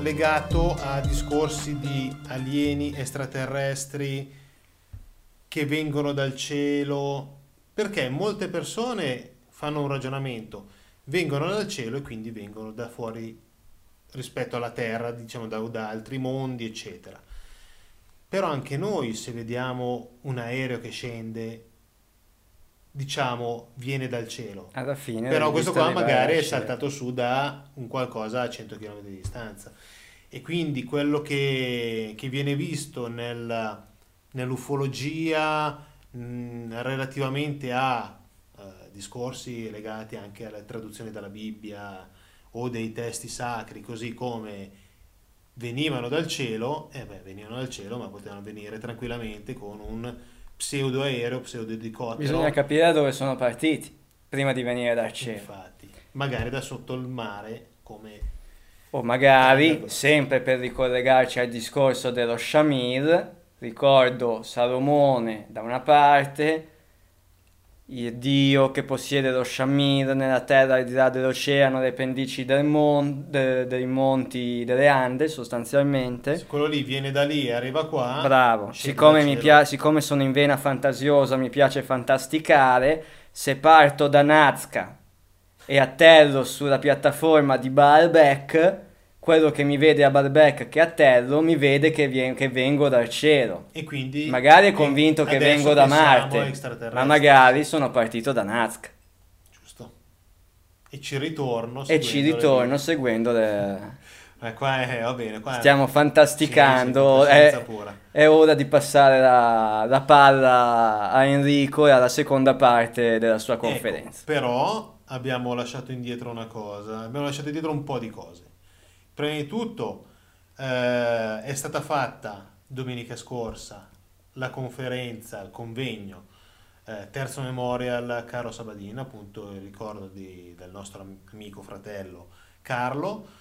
legato a discorsi di alieni extraterrestri che vengono dal cielo, perché molte persone fanno un ragionamento, vengono dal cielo e quindi vengono da fuori rispetto alla Terra, diciamo da altri mondi, eccetera. Però anche noi, se vediamo un aereo che scende, diciamo viene dal cielo. Alla fine, però questo qua magari è saltato su da un qualcosa a 100 km di distanza. E quindi quello che viene visto nell'ufologia relativamente a discorsi legati anche alla traduzione dalla Bibbia o dei testi sacri, così come venivano dal cielo, venivano dal cielo, ma potevano venire tranquillamente con un pseudo aereo, pseudo elicottero. Bisogna capire da dove sono partiti prima di venire dal cielo. Infatti, magari da sotto il mare, come... O magari, sempre per ricollegarci al discorso dello Shamir, ricordo Salomone da una parte, il Dio che possiede lo Shamir nella terra al di là dell'oceano, le pendici dei monti delle Ande, sostanzialmente. Se quello lì viene da lì e arriva qua... Bravo, siccome sono in vena fantasiosa, mi piace fantasticare, se parto da Nazca e atterro sulla piattaforma di Baalbek, quello che mi vede a Baalbek che atterro mi vede che vengo dal cielo, e quindi magari è convinto che vengo da Marte, ma magari sono partito da Nazca, giusto, e ci ritorno seguendo le... Qua va bene, qua stiamo fantasticando, è ora di passare la palla a Enrico e alla seconda parte della sua conferenza. Ecco, però abbiamo lasciato indietro una cosa, abbiamo lasciato indietro un po' di cose. Prima di tutto è stata fatta domenica scorsa la conferenza, il convegno, terzo memorial Carlo Sabadin, appunto il ricordo del nostro amico fratello Carlo,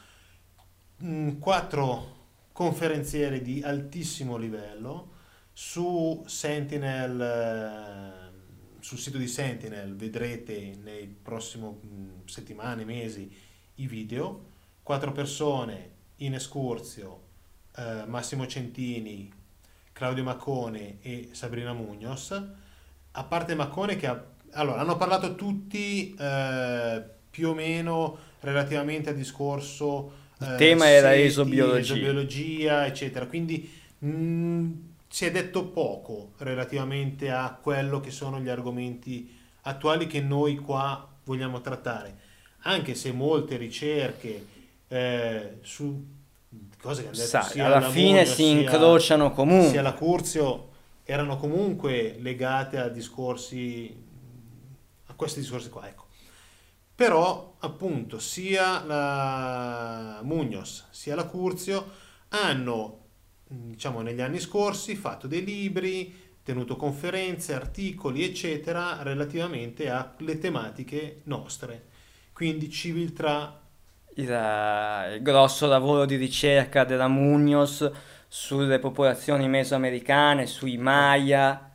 4 conferenzieri di altissimo livello. Su Sentinel, sul sito di Sentinel vedrete nei prossimi settimane, mesi, i video. 4 persone: Ines Curzio, Massimo Centini, Claudio Maccone e Sabrina Mugnos. A parte Maccone, che hanno parlato tutti più o meno relativamente al discorso, il tema era esobiologia, eccetera. Quindi si è detto poco relativamente a quello che sono gli argomenti attuali che noi qua vogliamo trattare, anche se molte ricerche su cose che hanno detto alla fine si incrociano comunque, sia la Curzio, erano comunque legate a discorsi, a questi discorsi qua, ecco. Però appunto sia la Mugnos sia la Curzio hanno, diciamo, negli anni scorsi fatto dei libri, tenuto conferenze, articoli, eccetera, relativamente alle tematiche nostre, quindi civiltà. Il grosso lavoro di ricerca della Mugnos sulle popolazioni mesoamericane, sui Maya,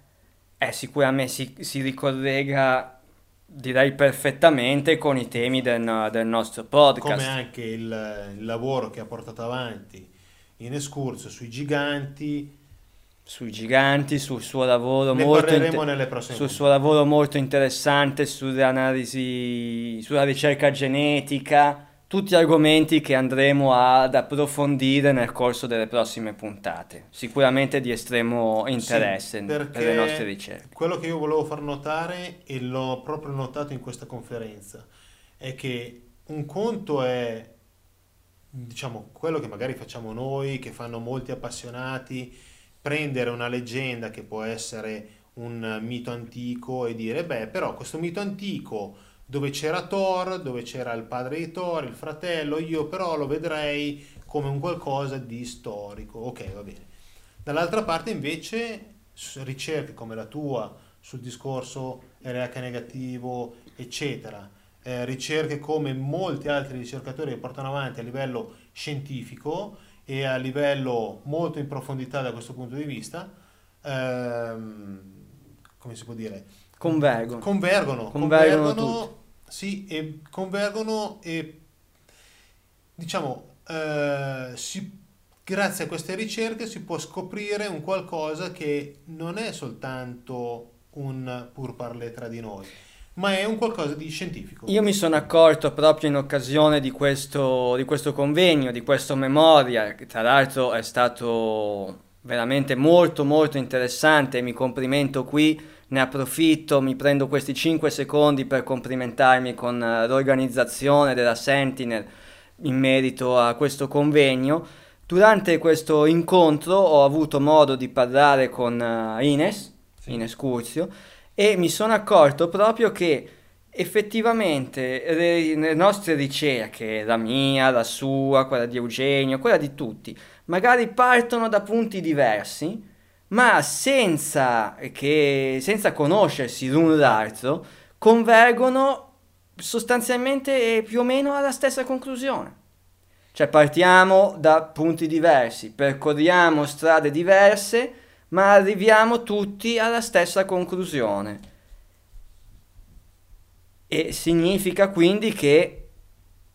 sicuramente si ricollega, direi, perfettamente con i temi del nostro podcast, come anche il lavoro che ha portato avanti in escurso sui giganti, sul suo lavoro molto interessante sulle analisi, sulla ricerca genetica, tutti argomenti che andremo ad approfondire nel corso delle prossime puntate, sicuramente di estremo interesse, sì, per le nostre ricerche. Quello che io volevo far notare, e l'ho proprio notato in questa conferenza, è che un conto è, diciamo, quello che magari facciamo noi, che fanno molti appassionati, prendere una leggenda che può essere un mito antico e dire, però questo mito antico dove c'era Thor, dove c'era il padre di Thor, il fratello, io però lo vedrei come un qualcosa di storico. Ok, va bene. Dall'altra parte invece ricerche come la tua sul discorso RH negativo, eccetera, ricerche come molti altri ricercatori che portano avanti a livello scientifico e a livello molto in profondità da questo punto di vista, come si può dire, convergono sì, e convergono, e diciamo grazie a queste ricerche si può scoprire un qualcosa che non è soltanto un pur parler tra di noi, ma è un qualcosa di scientifico. Io mi sono accorto proprio in occasione di questo convegno, di questo memoria, che tra l'altro è stato veramente molto molto interessante, mi complimento qui, ne approfitto, mi prendo questi 5 secondi per complimentarmi con l'organizzazione della Sentinel in merito a questo convegno. Durante questo incontro ho avuto modo di parlare con Ines Curzio, e mi sono accorto proprio che effettivamente le nostre ricerche, la mia, la sua, quella di Eugenio, quella di tutti, magari partono da punti diversi, ma senza conoscersi l'uno l'altro, convergono sostanzialmente più o meno alla stessa conclusione. Cioè partiamo da punti diversi, percorriamo strade diverse, ma arriviamo tutti alla stessa conclusione. E significa quindi che,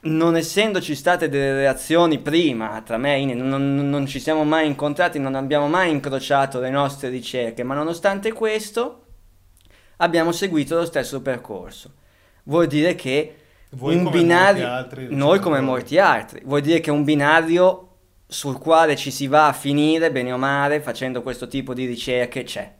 non essendoci state delle relazioni prima tra me e Ine, non ci siamo mai incontrati, non abbiamo mai incrociato le nostre ricerche, ma nonostante questo abbiamo seguito lo stesso percorso. Vuol dire che vuol dire che un binario sul quale ci si va a finire bene o male facendo questo tipo di ricerche c'è,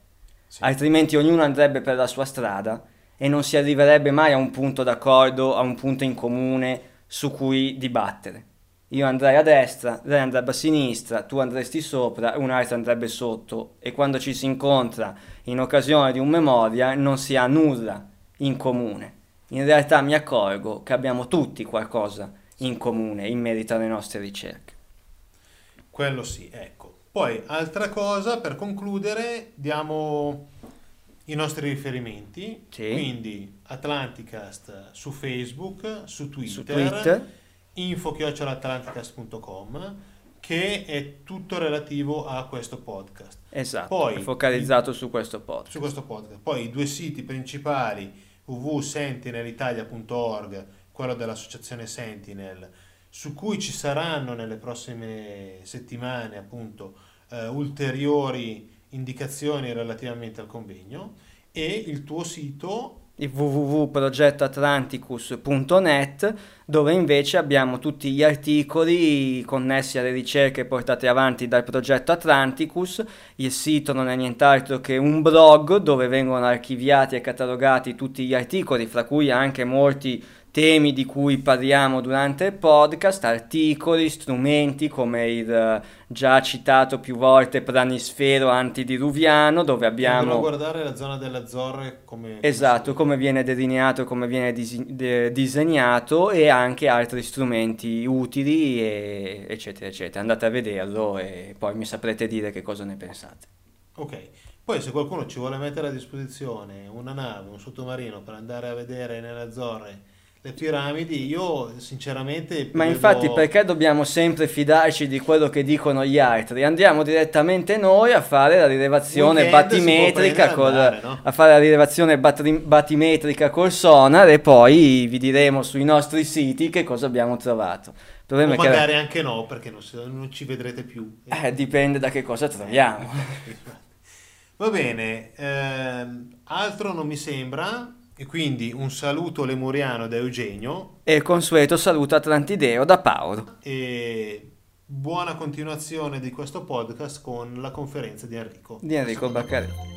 sì. Altrimenti ognuno andrebbe per la sua strada e non si arriverebbe mai a un punto d'accordo, a un punto in comune su cui dibattere. Io andrei a destra, lei andrebbe a sinistra, tu andresti sopra, un altro andrebbe sotto, e quando ci si incontra in occasione di un memoria non si ha nulla in comune. In realtà mi accorgo che abbiamo tutti qualcosa in comune in merito alle nostre ricerche. Quello sì, ecco. Poi, altra cosa, per concludere, diamo i nostri riferimenti. Sì. Quindi, Atlanticast su Facebook, su Twitter. info@atlanticast.com, che è tutto relativo a questo podcast. Esatto, poi, è focalizzato su questo podcast. Poi, i 2 siti principali, www.sentinelitalia.org, quello dell'associazione Sentinel, su cui ci saranno nelle prossime settimane appunto ulteriori indicazioni relativamente al convegno, e il tuo sito www.progettoatlanticus.net, dove invece abbiamo tutti gli articoli connessi alle ricerche portate avanti dal progetto Atlanticus. Il sito non è nient'altro che un blog dove vengono archiviati e catalogati tutti gli articoli, fra cui anche molti temi di cui parliamo durante il podcast, articoli, strumenti come il già citato più volte planisfero antidiluviano, dove abbiamo... Dobbiamo guardare la zona dell'Azzorre come... Esatto, come viene delineato, come viene disegnato, e anche altri strumenti utili, e eccetera, eccetera. Andate a vederlo e poi mi saprete dire che cosa ne pensate. Ok. Poi se qualcuno ci vuole mettere a disposizione una nave, un sottomarino per andare a vedere nelle Azzorre le piramidi, io sinceramente... Ma infatti perché dobbiamo sempre fidarci di quello che dicono gli altri? Andiamo direttamente noi a fare la rilevazione battimetrica a fare la rilevazione battimetrica col sonar, e poi vi diremo sui nostri siti che cosa abbiamo trovato. Problema o magari anche no, perché non ci vedrete più. Dipende da che cosa troviamo. Va bene, altro non mi sembra... E quindi un saluto lemuriano da Eugenio. E il consueto saluto atlantideo da Paolo. E buona continuazione di questo podcast con la conferenza di Enrico. Di Enrico Baccarini.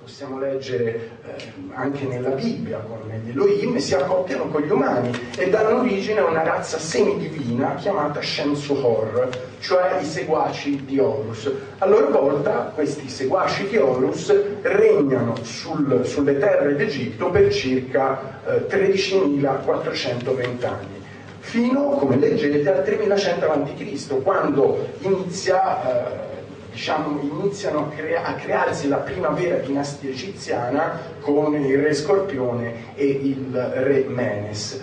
Possiamo leggere anche nella Bibbia con gli Elohim, si accoppiano con gli umani e danno origine a una razza semidivina chiamata Shensuhor, cioè i seguaci di Horus. A loro volta questi seguaci di Horus regnano sulle terre d'Egitto per circa 13.420 anni. Fino, come leggete, al 3100 a.C., quando iniziano a crearsi la prima vera dinastia egiziana con il re Scorpione e il re Menes.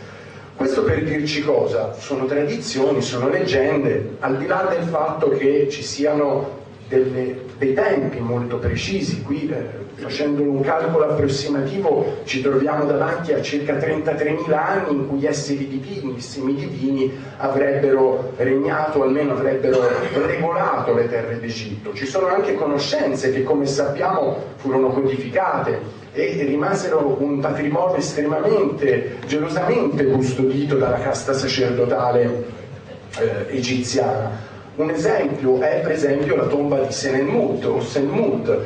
Questo per dirci cosa? Sono tradizioni, sono leggende, al di là del fatto che ci siano dei tempi molto precisi. Qui, facendo un calcolo approssimativo, ci troviamo davanti a circa 33.000 anni in cui esseri divini, i semidivini avrebbero regnato, almeno avrebbero regolato le terre d'Egitto. Ci sono anche conoscenze che, come sappiamo, furono codificate e rimasero un patrimonio estremamente, gelosamente custodito dalla casta sacerdotale egiziana. Un esempio è per esempio la tomba di Senenmut o Senenmut,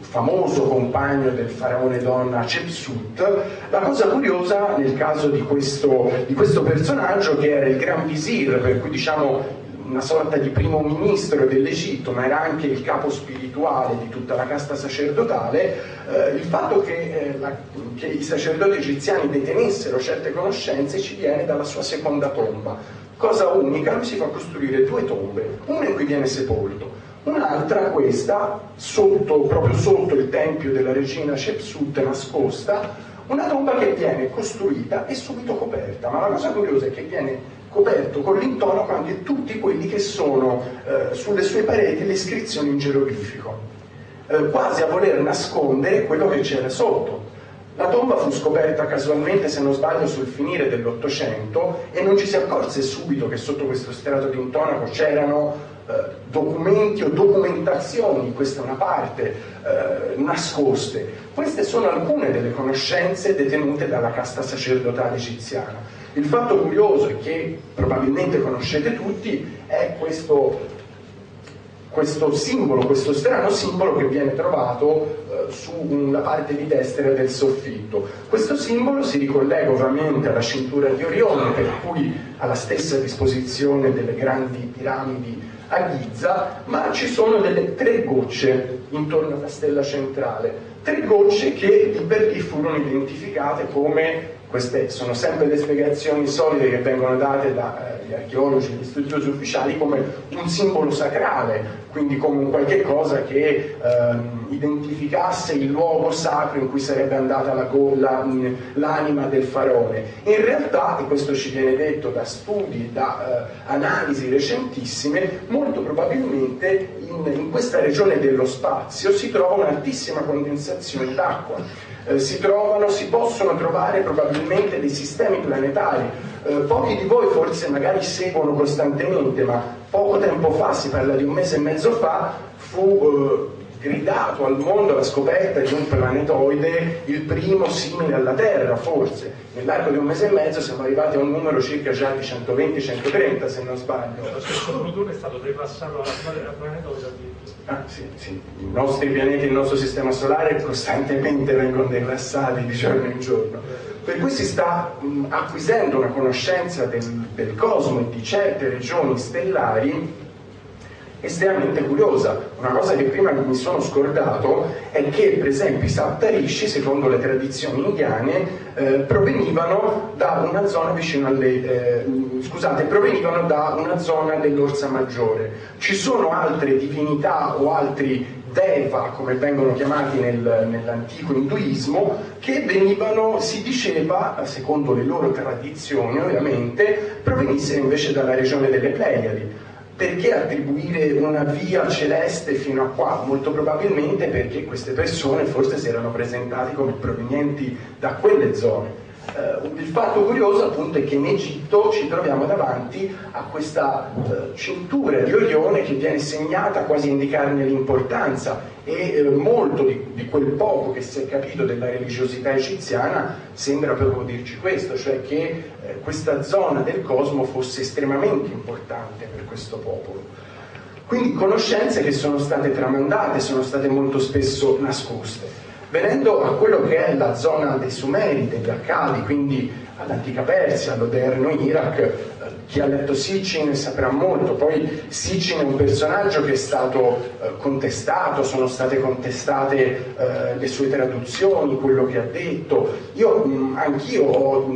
famoso compagno del faraone donna Cebsut. La cosa curiosa nel caso di questo personaggio, che era il gran visir, per cui diciamo una sorta di primo ministro dell'Egitto, ma era anche il capo spirituale di tutta la casta sacerdotale, il fatto che i sacerdoti egiziani detenessero certe conoscenze ci viene dalla sua seconda tomba. Cosa unica, lui si fa costruire due tombe, una in cui viene sepolto, un'altra, questa, proprio sotto il tempio della regina Shepsut, nascosta, una tomba che viene costruita e subito coperta, ma la cosa curiosa è che viene coperto con l'intonaco anche tutti quelli che sono sulle sue pareti le iscrizioni in geroglifico, quasi a voler nascondere quello che c'era sotto. La tomba fu scoperta casualmente, se non sbaglio, sul finire dell'Ottocento, e non ci si accorse subito che sotto questo strato di intonaco c'erano documenti o documentazioni, questa è una parte, nascoste. Queste sono alcune delle conoscenze detenute dalla casta sacerdotale egiziana. Il fatto curioso, e che probabilmente conoscete tutti, è questo strano simbolo che viene trovato sulla parte di destra del soffitto. Questo simbolo si ricollega ovviamente alla cintura di Orione, per cui alla stessa disposizione delle grandi piramidi a Giza, ma ci sono delle tre gocce intorno alla stella centrale, tre gocce che lì per lì furono identificate come, queste sono sempre le spiegazioni solide che vengono date dagli archeologi e gli studiosi ufficiali, come un simbolo sacrale, quindi come un qualche cosa che identificasse il luogo sacro in cui sarebbe andata la gola, l'anima del faraone. In realtà, e questo ci viene detto da studi, da analisi recentissime, molto probabilmente in questa regione dello spazio si trova un'altissima condensazione d'acqua. Si possono trovare probabilmente dei sistemi planetari. Pochi di voi forse magari seguono costantemente, ma poco tempo fa, si parla di un mese e mezzo fa, fu gridato al mondo la scoperta di un planetoide, il primo simile alla Terra forse. Nell'arco di un mese e mezzo siamo arrivati a un numero circa già di 120-130, se non sbaglio. Lo stesso Plutone è stato trepassato alla storia del planetoide. Ah, sì. I nostri pianeti, il nostro sistema solare costantemente vengono declassati di giorno in giorno, per cui si sta acquisendo una conoscenza del cosmo e di certe regioni stellari estremamente curiosa. Una cosa che prima mi sono scordato è che, per esempio, i Saptarisci, secondo le tradizioni indiane, provenivano da una zona dell'Orsa Maggiore. Ci sono altre divinità o altri deva, come vengono chiamati nell'antico induismo, che venivano, si diceva, secondo le loro tradizioni ovviamente, provenissero invece dalla regione delle Pleiadi. Perché attribuire una via celeste fino a qua? Molto probabilmente perché queste persone forse si erano presentate come provenienti da quelle zone. Il fatto curioso, appunto, è che in Egitto ci troviamo davanti a questa cintura di Orione che viene segnata quasi a indicarne l'importanza, e molto di quel poco che si è capito della religiosità egiziana sembra proprio dirci questo, cioè che questa zona del cosmo fosse estremamente importante per questo popolo. Quindi conoscenze che sono state tramandate, sono state molto spesso nascoste. Venendo a quello che è la zona dei Sumeri, degli Accadi, quindi all'antica Persia, all'odierno Iraq, chi ha letto Sitchin saprà molto. Poi Sitchin è un personaggio che è stato contestato, sono state contestate le sue traduzioni, quello che ha detto. Anch'io ho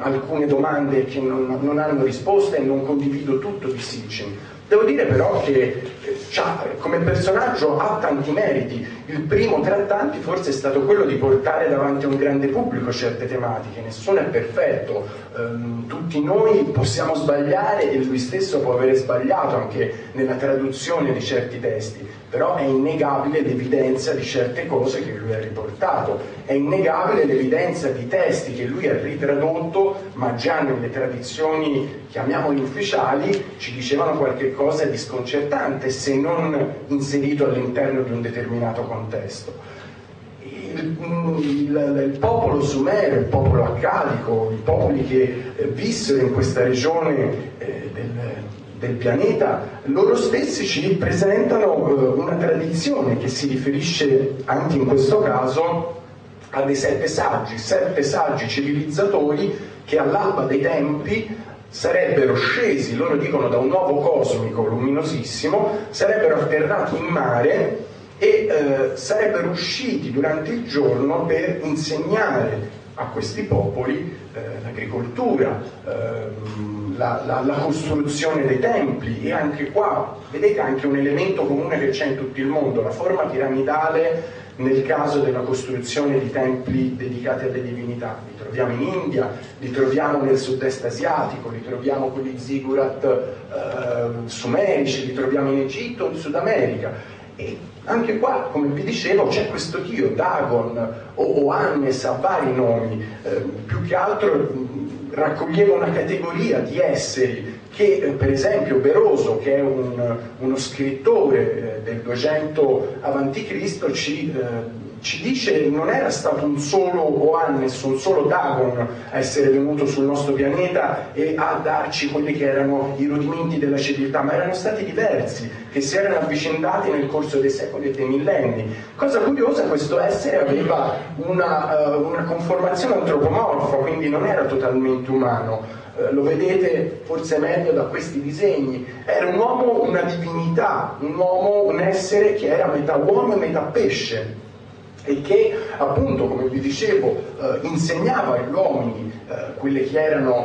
alcune domande che non hanno risposta e non condivido tutto di Sitchin. Devo dire però che Sciapre come personaggio ha tanti meriti. Il primo tra tanti forse è stato quello di portare davanti a un grande pubblico certe tematiche. Nessuno è perfetto, tutti noi possiamo sbagliare e lui stesso può avere sbagliato anche nella traduzione di certi testi, però è innegabile l'evidenza di certe cose che lui ha riportato, è innegabile l'evidenza di testi che lui ha ritradotto, ma già nelle tradizioni, chiamiamoli ufficiali, ci dicevano qualche cosa di sconcertante se non inserito all'interno di un determinato contesto. Il popolo sumero, il popolo accadico, i popoli che vissero in questa regione del pianeta, loro stessi ci presentano una tradizione che si riferisce anche in questo caso a dei sette saggi civilizzatori che all'alba dei tempi sarebbero scesi, loro dicono, da un nuovo cosmico luminosissimo, sarebbero atterrati in mare e sarebbero usciti durante il giorno per insegnare a questi popoli l'agricoltura, la costruzione dei templi. E anche qua vedete anche un elemento comune che c'è in tutto il mondo, la forma piramidale nel caso della costruzione di templi dedicati alle divinità. Li troviamo in India, li troviamo nel sud-est asiatico, li troviamo con gli ziggurat sumerici, li troviamo in Egitto, in Sud America. E anche qua, come vi dicevo, c'è questo dio Dagon o Annes, a vari nomi, più che altro raccoglieva una categoria di esseri che, per esempio, Beroso, che è uno scrittore del 200 a.C., ci dice che non era stato un solo Oannes, un solo Dagon a essere venuto sul nostro pianeta e a darci quelli che erano i rudimenti della civiltà, ma erano stati diversi, che si erano avvicendati nel corso dei secoli e dei millenni. Cosa curiosa, questo essere aveva una conformazione antropomorfa, quindi non era totalmente umano. Lo vedete forse meglio da questi disegni. Era un uomo, una divinità, un uomo, un essere che era metà uomo e metà pesce, e che appunto, come vi dicevo, insegnava agli uomini quelle che erano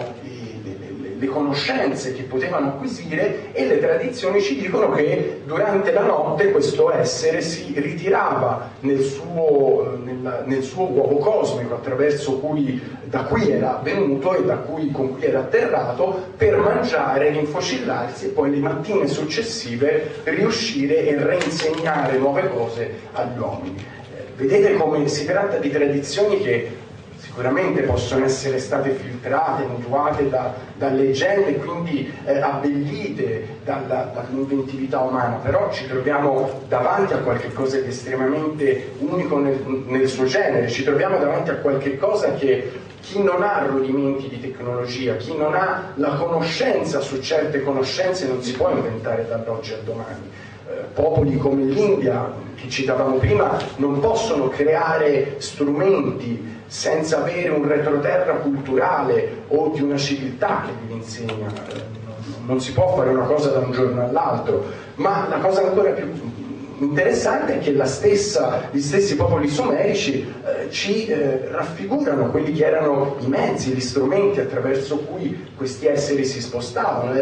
le conoscenze che potevano acquisire. E le tradizioni ci dicono che durante la notte questo essere si ritirava nel suo uovo cosmico attraverso cui, da cui era venuto e con cui era atterrato, per mangiare, rinfocillarsi e poi le mattine successive riuscire e reinsegnare nuove cose agli uomini. Vedete come si tratta di tradizioni che sicuramente possono essere state filtrate, mutuate da leggende, quindi abbellite dall'inventività umana, però ci troviamo davanti a qualche cosa di estremamente unico nel suo genere, ci troviamo davanti a qualche cosa che chi non ha rudimenti di tecnologia, chi non ha la conoscenza su certe conoscenze non si può inventare dall'oggi al domani. Popoli come l'India, che citavamo prima, non possono creare strumenti senza avere un retroterra culturale o di una civiltà che li insegna. Non si può fare una cosa da un giorno all'altro. Ma la cosa ancora più interessante è che gli stessi popoli sumerici ci raffigurano quelli che erano i mezzi, gli strumenti attraverso cui questi esseri si spostavano.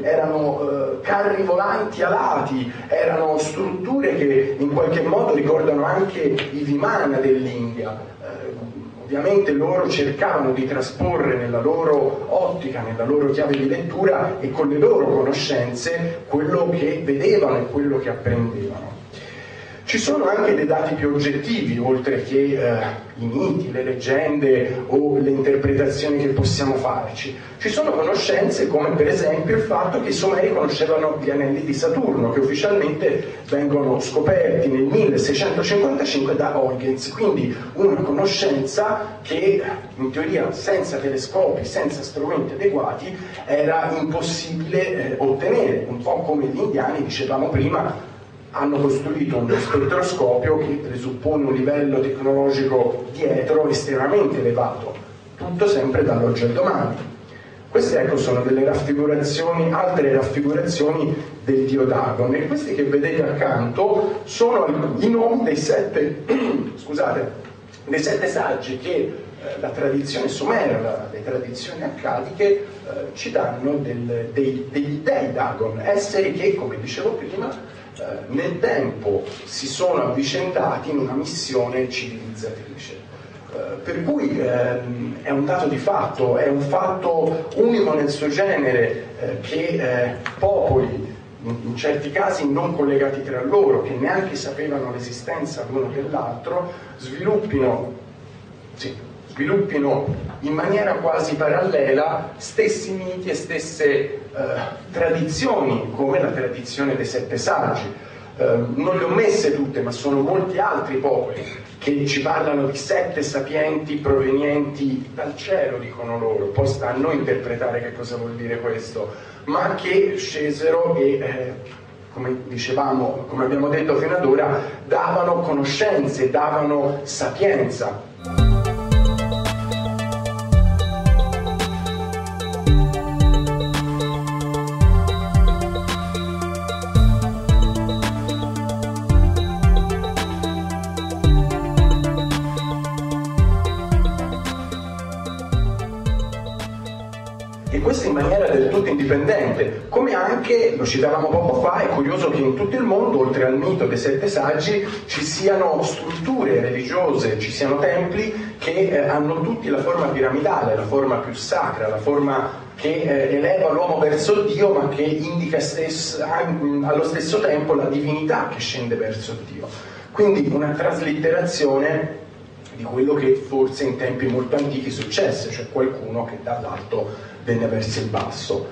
Erano carri volanti alati, erano strutture che in qualche modo ricordano anche i Vimana dell'India. Ovviamente loro cercavano di trasporre nella loro ottica, nella loro chiave di lettura e con le loro conoscenze quello che vedevano e quello che apprendevano. Ci sono anche dei dati più oggettivi, oltre che i miti, le leggende o le interpretazioni che possiamo farci. Ci sono conoscenze come per esempio il fatto che i Sumeri conoscevano gli anelli di Saturno, che ufficialmente vengono scoperti nel 1655 da Huygens, quindi una conoscenza che in teoria senza telescopi, senza strumenti adeguati era impossibile ottenere, un po' come gli indiani, dicevamo prima, hanno costruito uno spettroscopio che presuppone un livello tecnologico dietro estremamente elevato, tutto sempre dall'oggi al domani. Queste, ecco, sono delle raffigurazioni, altre raffigurazioni del dio Dagon, e questi che vedete accanto sono i nomi dei sette saggi che la tradizione sumera, le tradizioni accadiche ci danno degli dei Dagon, esseri che, come dicevo prima, nel tempo si sono avvicendati in una missione civilizzatrice. Per cui è un dato di fatto, è un fatto unico nel suo genere che popoli, in certi casi non collegati tra loro, che neanche sapevano l'esistenza l'uno dell'altro, sviluppino in maniera quasi parallela stessi miti e stesse tradizioni, come la tradizione dei sette saggi. Non le ho messe tutte, ma sono molti altri popoli che ci parlano di sette sapienti provenienti dal cielo, dicono loro, poi sta a noi interpretare che cosa vuol dire questo, ma che scesero e, come abbiamo detto fino ad ora, davano conoscenze, davano sapienza. Indipendente, come anche, lo citavamo poco fa, è curioso che in tutto il mondo, oltre al mito dei sette saggi, ci siano strutture religiose, ci siano templi che hanno tutti la forma piramidale, la forma più sacra, la forma che eleva l'uomo verso Dio, ma che indica allo stesso tempo la divinità che scende verso Dio. Quindi una traslitterazione di quello che forse in tempi molto antichi successe, cioè qualcuno che dall'alto venne verso il basso.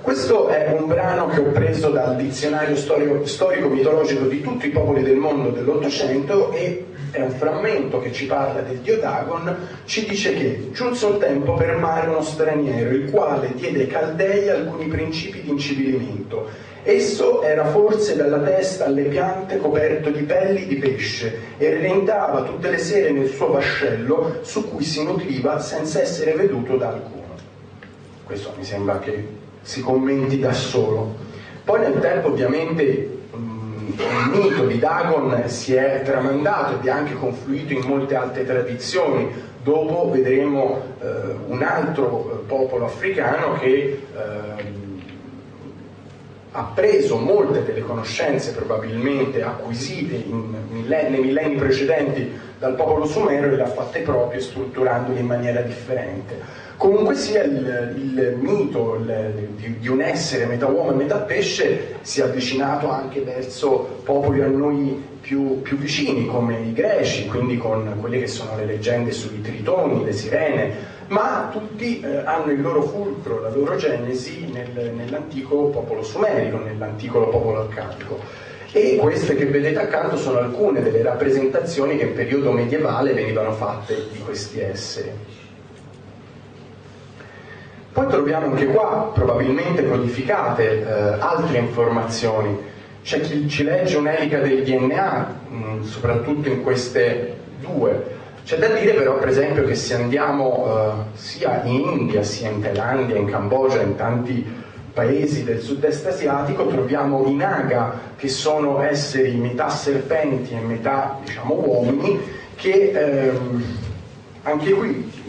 Questo è un brano che ho preso dal dizionario storico-mitologico di tutti i popoli del mondo dell'Ottocento e è un frammento che ci parla del dio Dagon. Ci dice che giunse un tempo per mare uno straniero, il quale diede ai Caldei alcuni principi di incivilimento. Esso era forse dalla testa alle piante coperto di pelli di pesce e rientrava tutte le sere nel suo vascello su cui si nutriva senza essere veduto da alcuno. Questo mi sembra che si commenti da solo. Poi nel tempo ovviamente il mito di Dagon si è tramandato ed è anche confluito in molte altre tradizioni. Dopo vedremo un altro popolo africano che ha preso molte delle conoscenze probabilmente acquisite nei millenni precedenti dal popolo sumero e le ha fatte proprie strutturandole in maniera differente. Comunque sia, il mito di un essere metà uomo e metà pesce si è avvicinato anche verso popoli a noi più vicini, come i greci, quindi con quelle che sono le leggende sui tritoni, le sirene, ma tutti hanno il loro fulcro, la loro genesi nell'antico popolo sumerico, nell'antico popolo accadico. E queste che vedete accanto sono alcune delle rappresentazioni che in periodo medievale venivano fatte di questi esseri. Poi troviamo anche qua, probabilmente codificate, altre informazioni. C'è chi ci legge un'elica del DNA, soprattutto in queste due. C'è da dire però, per esempio, che se andiamo sia in India, sia in Thailandia, in Cambogia, in tanti paesi del sud-est asiatico, troviamo i naga, che sono esseri metà serpenti e metà, diciamo, uomini, che anche qui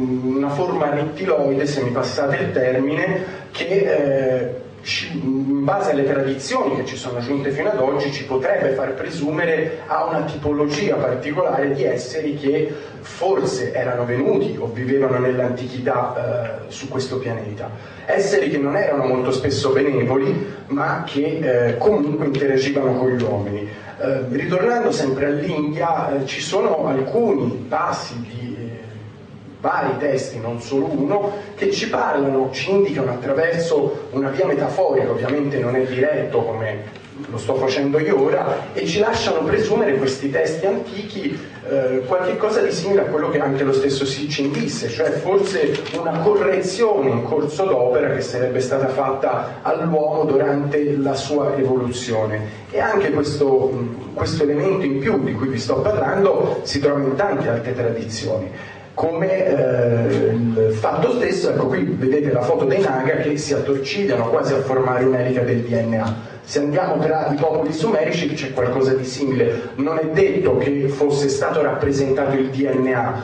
una forma rettiloide, se mi passate il termine, che in base alle tradizioni che ci sono giunte fino ad oggi ci potrebbe far presumere a una tipologia particolare di esseri che forse erano venuti o vivevano nell'antichità su questo pianeta. Esseri che non erano molto spesso benevoli, ma che comunque interagivano con gli uomini. Ritornando sempre all'India, ci sono alcuni passi di vari testi, non solo uno, che ci parlano, ci indicano attraverso una via metaforica, ovviamente non è diretto come lo sto facendo io ora, e ci lasciano presumere questi testi antichi qualche cosa di simile a quello che anche lo stesso Sitchin disse, cioè forse una correzione in corso d'opera che sarebbe stata fatta all'uomo durante la sua evoluzione. E anche questo elemento in più di cui vi sto parlando si trova in tante altre tradizioni. Come il fatto stesso, ecco qui vedete la foto dei naga che si attorcigliano quasi a formare un'elica del DNA. Se andiamo per i popoli sumerici c'è qualcosa di simile, non è detto che fosse stato rappresentato il DNA,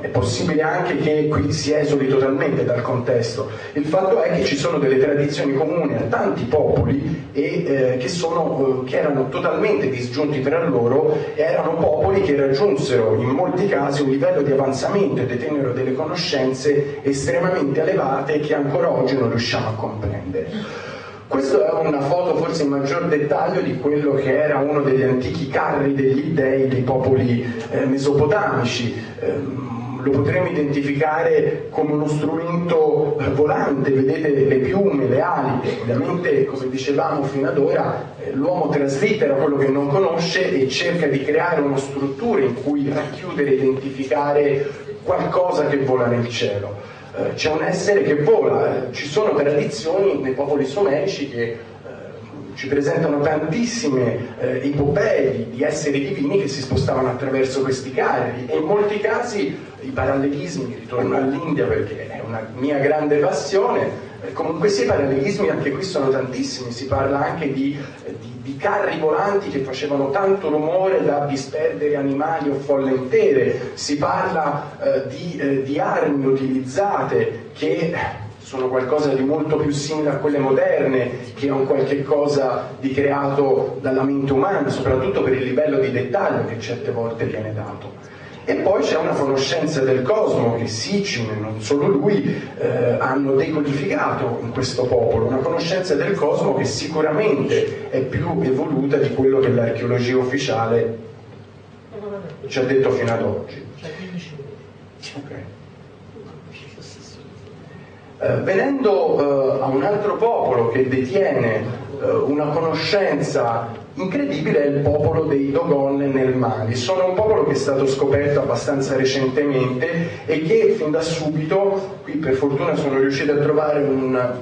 è possibile anche che qui si esuli totalmente dal contesto. Il fatto è che ci sono delle tradizioni comuni a tanti popoli e che erano totalmente disgiunti tra loro, erano popoli che raggiunsero in molti casi un livello di avanzamento e detennero delle conoscenze estremamente elevate che ancora oggi non riusciamo a comprendere. Questa è una foto forse in maggior dettaglio di quello che era uno degli antichi carri degli dei dei popoli mesopotamici. Lo potremmo identificare come uno strumento volante, vedete le piume, le ali. Ovviamente, come dicevamo fino ad ora, l'uomo traslittera quello che non conosce e cerca di creare una struttura in cui racchiudere e identificare qualcosa che vola nel cielo. C'è un essere che vola, ci sono tradizioni nei popoli sumerici che ci presentano tantissime epopee di esseri divini che si spostavano attraverso questi carri, e in molti casi i parallelismi, ritorno all'India perché è una mia grande passione, comunque sì, i parallelismi anche qui sono tantissimi, si parla anche di carri volanti che facevano tanto rumore da disperdere animali o folle intere, si parla di armi utilizzate che sono qualcosa di molto più simile a quelle moderne che a un qualche cosa di creato dalla mente umana, soprattutto per il livello di dettaglio che certe volte viene dato. E poi c'è una conoscenza del cosmo che Sitchin, non solo lui, hanno decodificato in questo popolo, una conoscenza del cosmo che sicuramente è più evoluta di quello che l'archeologia ufficiale ci ha detto fino ad oggi. Okay. Venendo a un altro popolo che detiene una conoscenza incredibile, è il popolo dei Dogon nel Mali. Sono un popolo che è stato scoperto abbastanza recentemente e che fin da subito, qui per fortuna sono riuscito a trovare un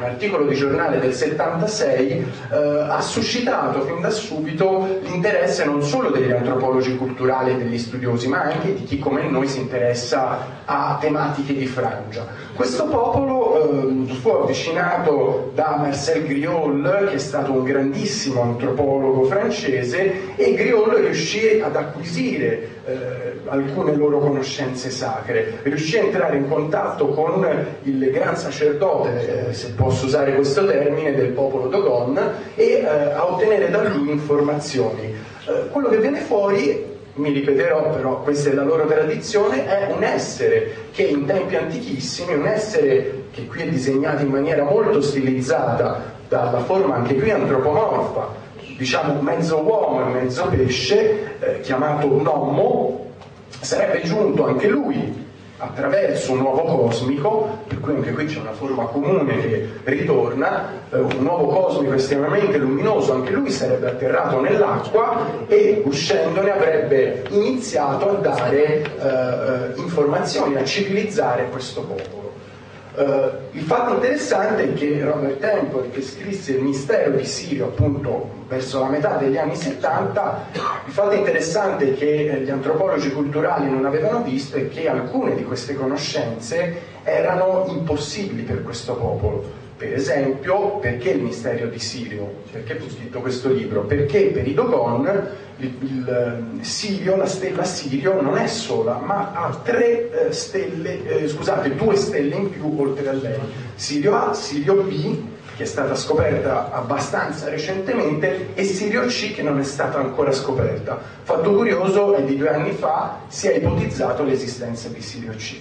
articolo di giornale del 76, ha suscitato fin da subito l'interesse non solo degli antropologi culturali e degli studiosi, ma anche di chi come noi si interessa a tematiche di frangia. Questo popolo fu avvicinato da Marcel Griaule, che è stato un grandissimo antropologo francese, e Griaule riuscì ad acquisire alcune loro conoscenze sacre, riuscì a entrare in contatto con il gran sacerdote, se posso usare questo termine, del popolo Dogon e a ottenere da lui informazioni. Quello che viene fuori, mi ripeterò però, questa è la loro tradizione, è un essere che in tempi antichissimi, un essere che qui è disegnato in maniera molto stilizzata dalla forma anche qui antropomorfa, diciamo mezzo uomo e mezzo pesce, chiamato Nommo, sarebbe giunto anche lui attraverso un uovo cosmico, per cui anche qui c'è una forma comune che ritorna, un uovo cosmico estremamente luminoso, anche lui sarebbe atterrato nell'acqua e uscendone avrebbe iniziato a dare informazioni, a civilizzare questo popolo. Il fatto interessante è che Robert Temple, che scrisse Il mistero di Sirio appunto verso la metà degli anni 70, il fatto interessante che gli antropologi culturali non avevano visto è che alcune di queste conoscenze erano impossibili per questo popolo. Per esempio, perché Il mistero di Sirio? Perché fu scritto questo libro? Perché per i Dogon il Sirio, la stella Sirio, non è sola, ma ha due stelle in più oltre a lei. Sirio A, Sirio B, che è stata scoperta abbastanza recentemente, e Sirio C, che non è stata ancora scoperta. Fatto curioso è di 2 anni fa si è ipotizzato l'esistenza di Sirio C.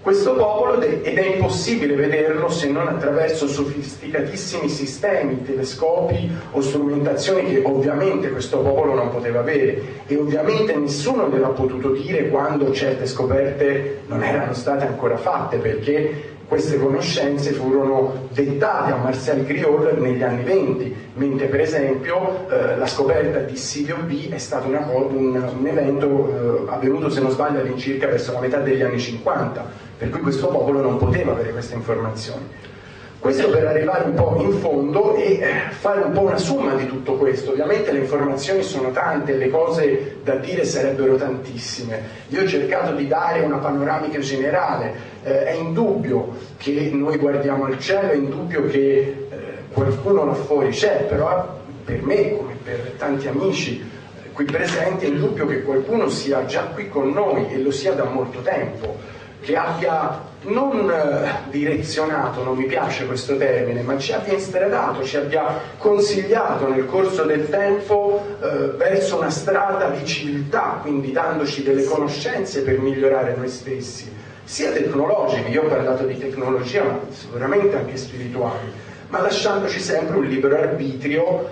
Questo popolo, ed è impossibile vederlo se non attraverso sofisticatissimi sistemi, telescopi o strumentazioni che ovviamente questo popolo non poteva avere, e ovviamente nessuno gliel'ha potuto dire quando certe scoperte non erano state ancora fatte, perché queste conoscenze furono dettate a Marcel Griaule negli anni 20, mentre per esempio la scoperta di Sirio B è stato un evento avvenuto, se non sbaglio, all'incirca verso la metà degli anni 50, per cui questo popolo non poteva avere queste informazioni. Questo per arrivare un po' in fondo e fare un po' una somma di tutto questo. Ovviamente le informazioni sono tante, le cose da dire sarebbero tantissime. Io ho cercato di dare una panoramica generale. È indubbio che noi guardiamo al cielo, è indubbio che qualcuno là fuori c'è, però per me, come per tanti amici qui presenti, è indubbio che qualcuno sia già qui con noi e lo sia da molto tempo, che abbia non direzionato, non mi piace questo termine, ma ci abbia instradato, ci abbia consigliato nel corso del tempo verso una strada di civiltà, quindi dandoci delle conoscenze per migliorare noi stessi, sia tecnologiche, io ho parlato di tecnologia, ma sicuramente anche spirituali, ma lasciandoci sempre un libero arbitrio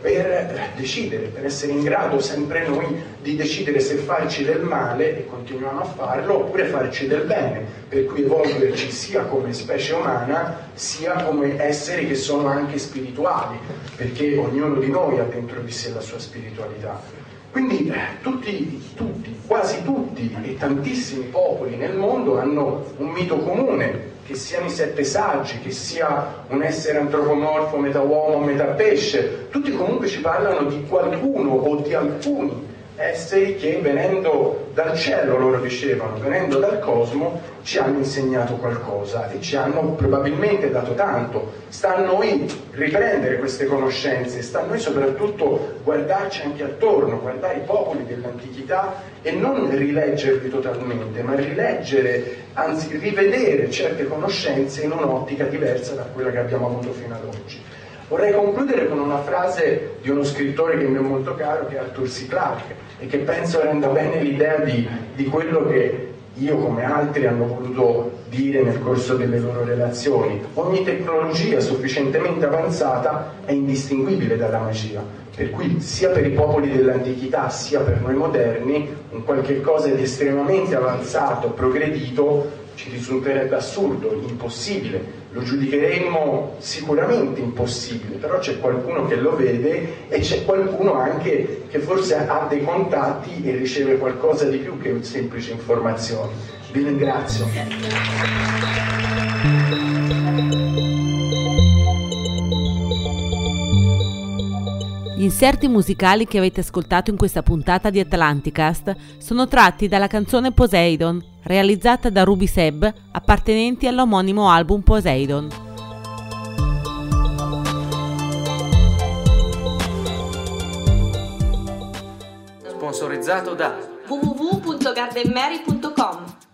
per decidere, per essere in grado sempre noi di decidere se farci del male, e continuiamo a farlo, oppure farci del bene, per cui evolverci sia come specie umana, sia come esseri che sono anche spirituali, perché ognuno di noi ha dentro di sé la sua spiritualità. Quindi quasi tutti e tantissimi popoli nel mondo hanno un mito comune, che siano i sette saggi, che sia un essere antropomorfo, metà uomo, metà pesce, tutti comunque ci parlano di qualcuno o di alcuni esseri che, venendo dal cielo, loro dicevano, venendo dal cosmo, ci hanno insegnato qualcosa e ci hanno probabilmente dato tanto. Sta a noi riprendere queste conoscenze, sta a noi soprattutto guardarci anche attorno, guardare i popoli dell'antichità e non rileggerli totalmente, ma rileggere, anzi rivedere certe conoscenze in un'ottica diversa da quella che abbiamo avuto fino ad oggi. Vorrei concludere con una frase di uno scrittore che mi è molto caro, che è Arthur C. Clarke, e che penso renda bene l'idea di quello che io, come altri, hanno voluto dire nel corso delle loro relazioni. Ogni tecnologia sufficientemente avanzata è indistinguibile dalla magia, per cui sia per i popoli dell'antichità sia per noi moderni un qualche cosa di estremamente avanzato, progredito, ci risulterebbe assurdo, impossibile, lo giudicheremmo sicuramente impossibile, però c'è qualcuno che lo vede e c'è qualcuno anche che forse ha dei contatti e riceve qualcosa di più che semplici informazioni. Vi ringrazio. Gli inserti musicali che avete ascoltato in questa puntata di Atlanticast sono tratti dalla canzone Poseidon, realizzata da Ruby Seb, appartenenti all'omonimo album Poseidon. Sponsorizzato da www.gardenmary.com.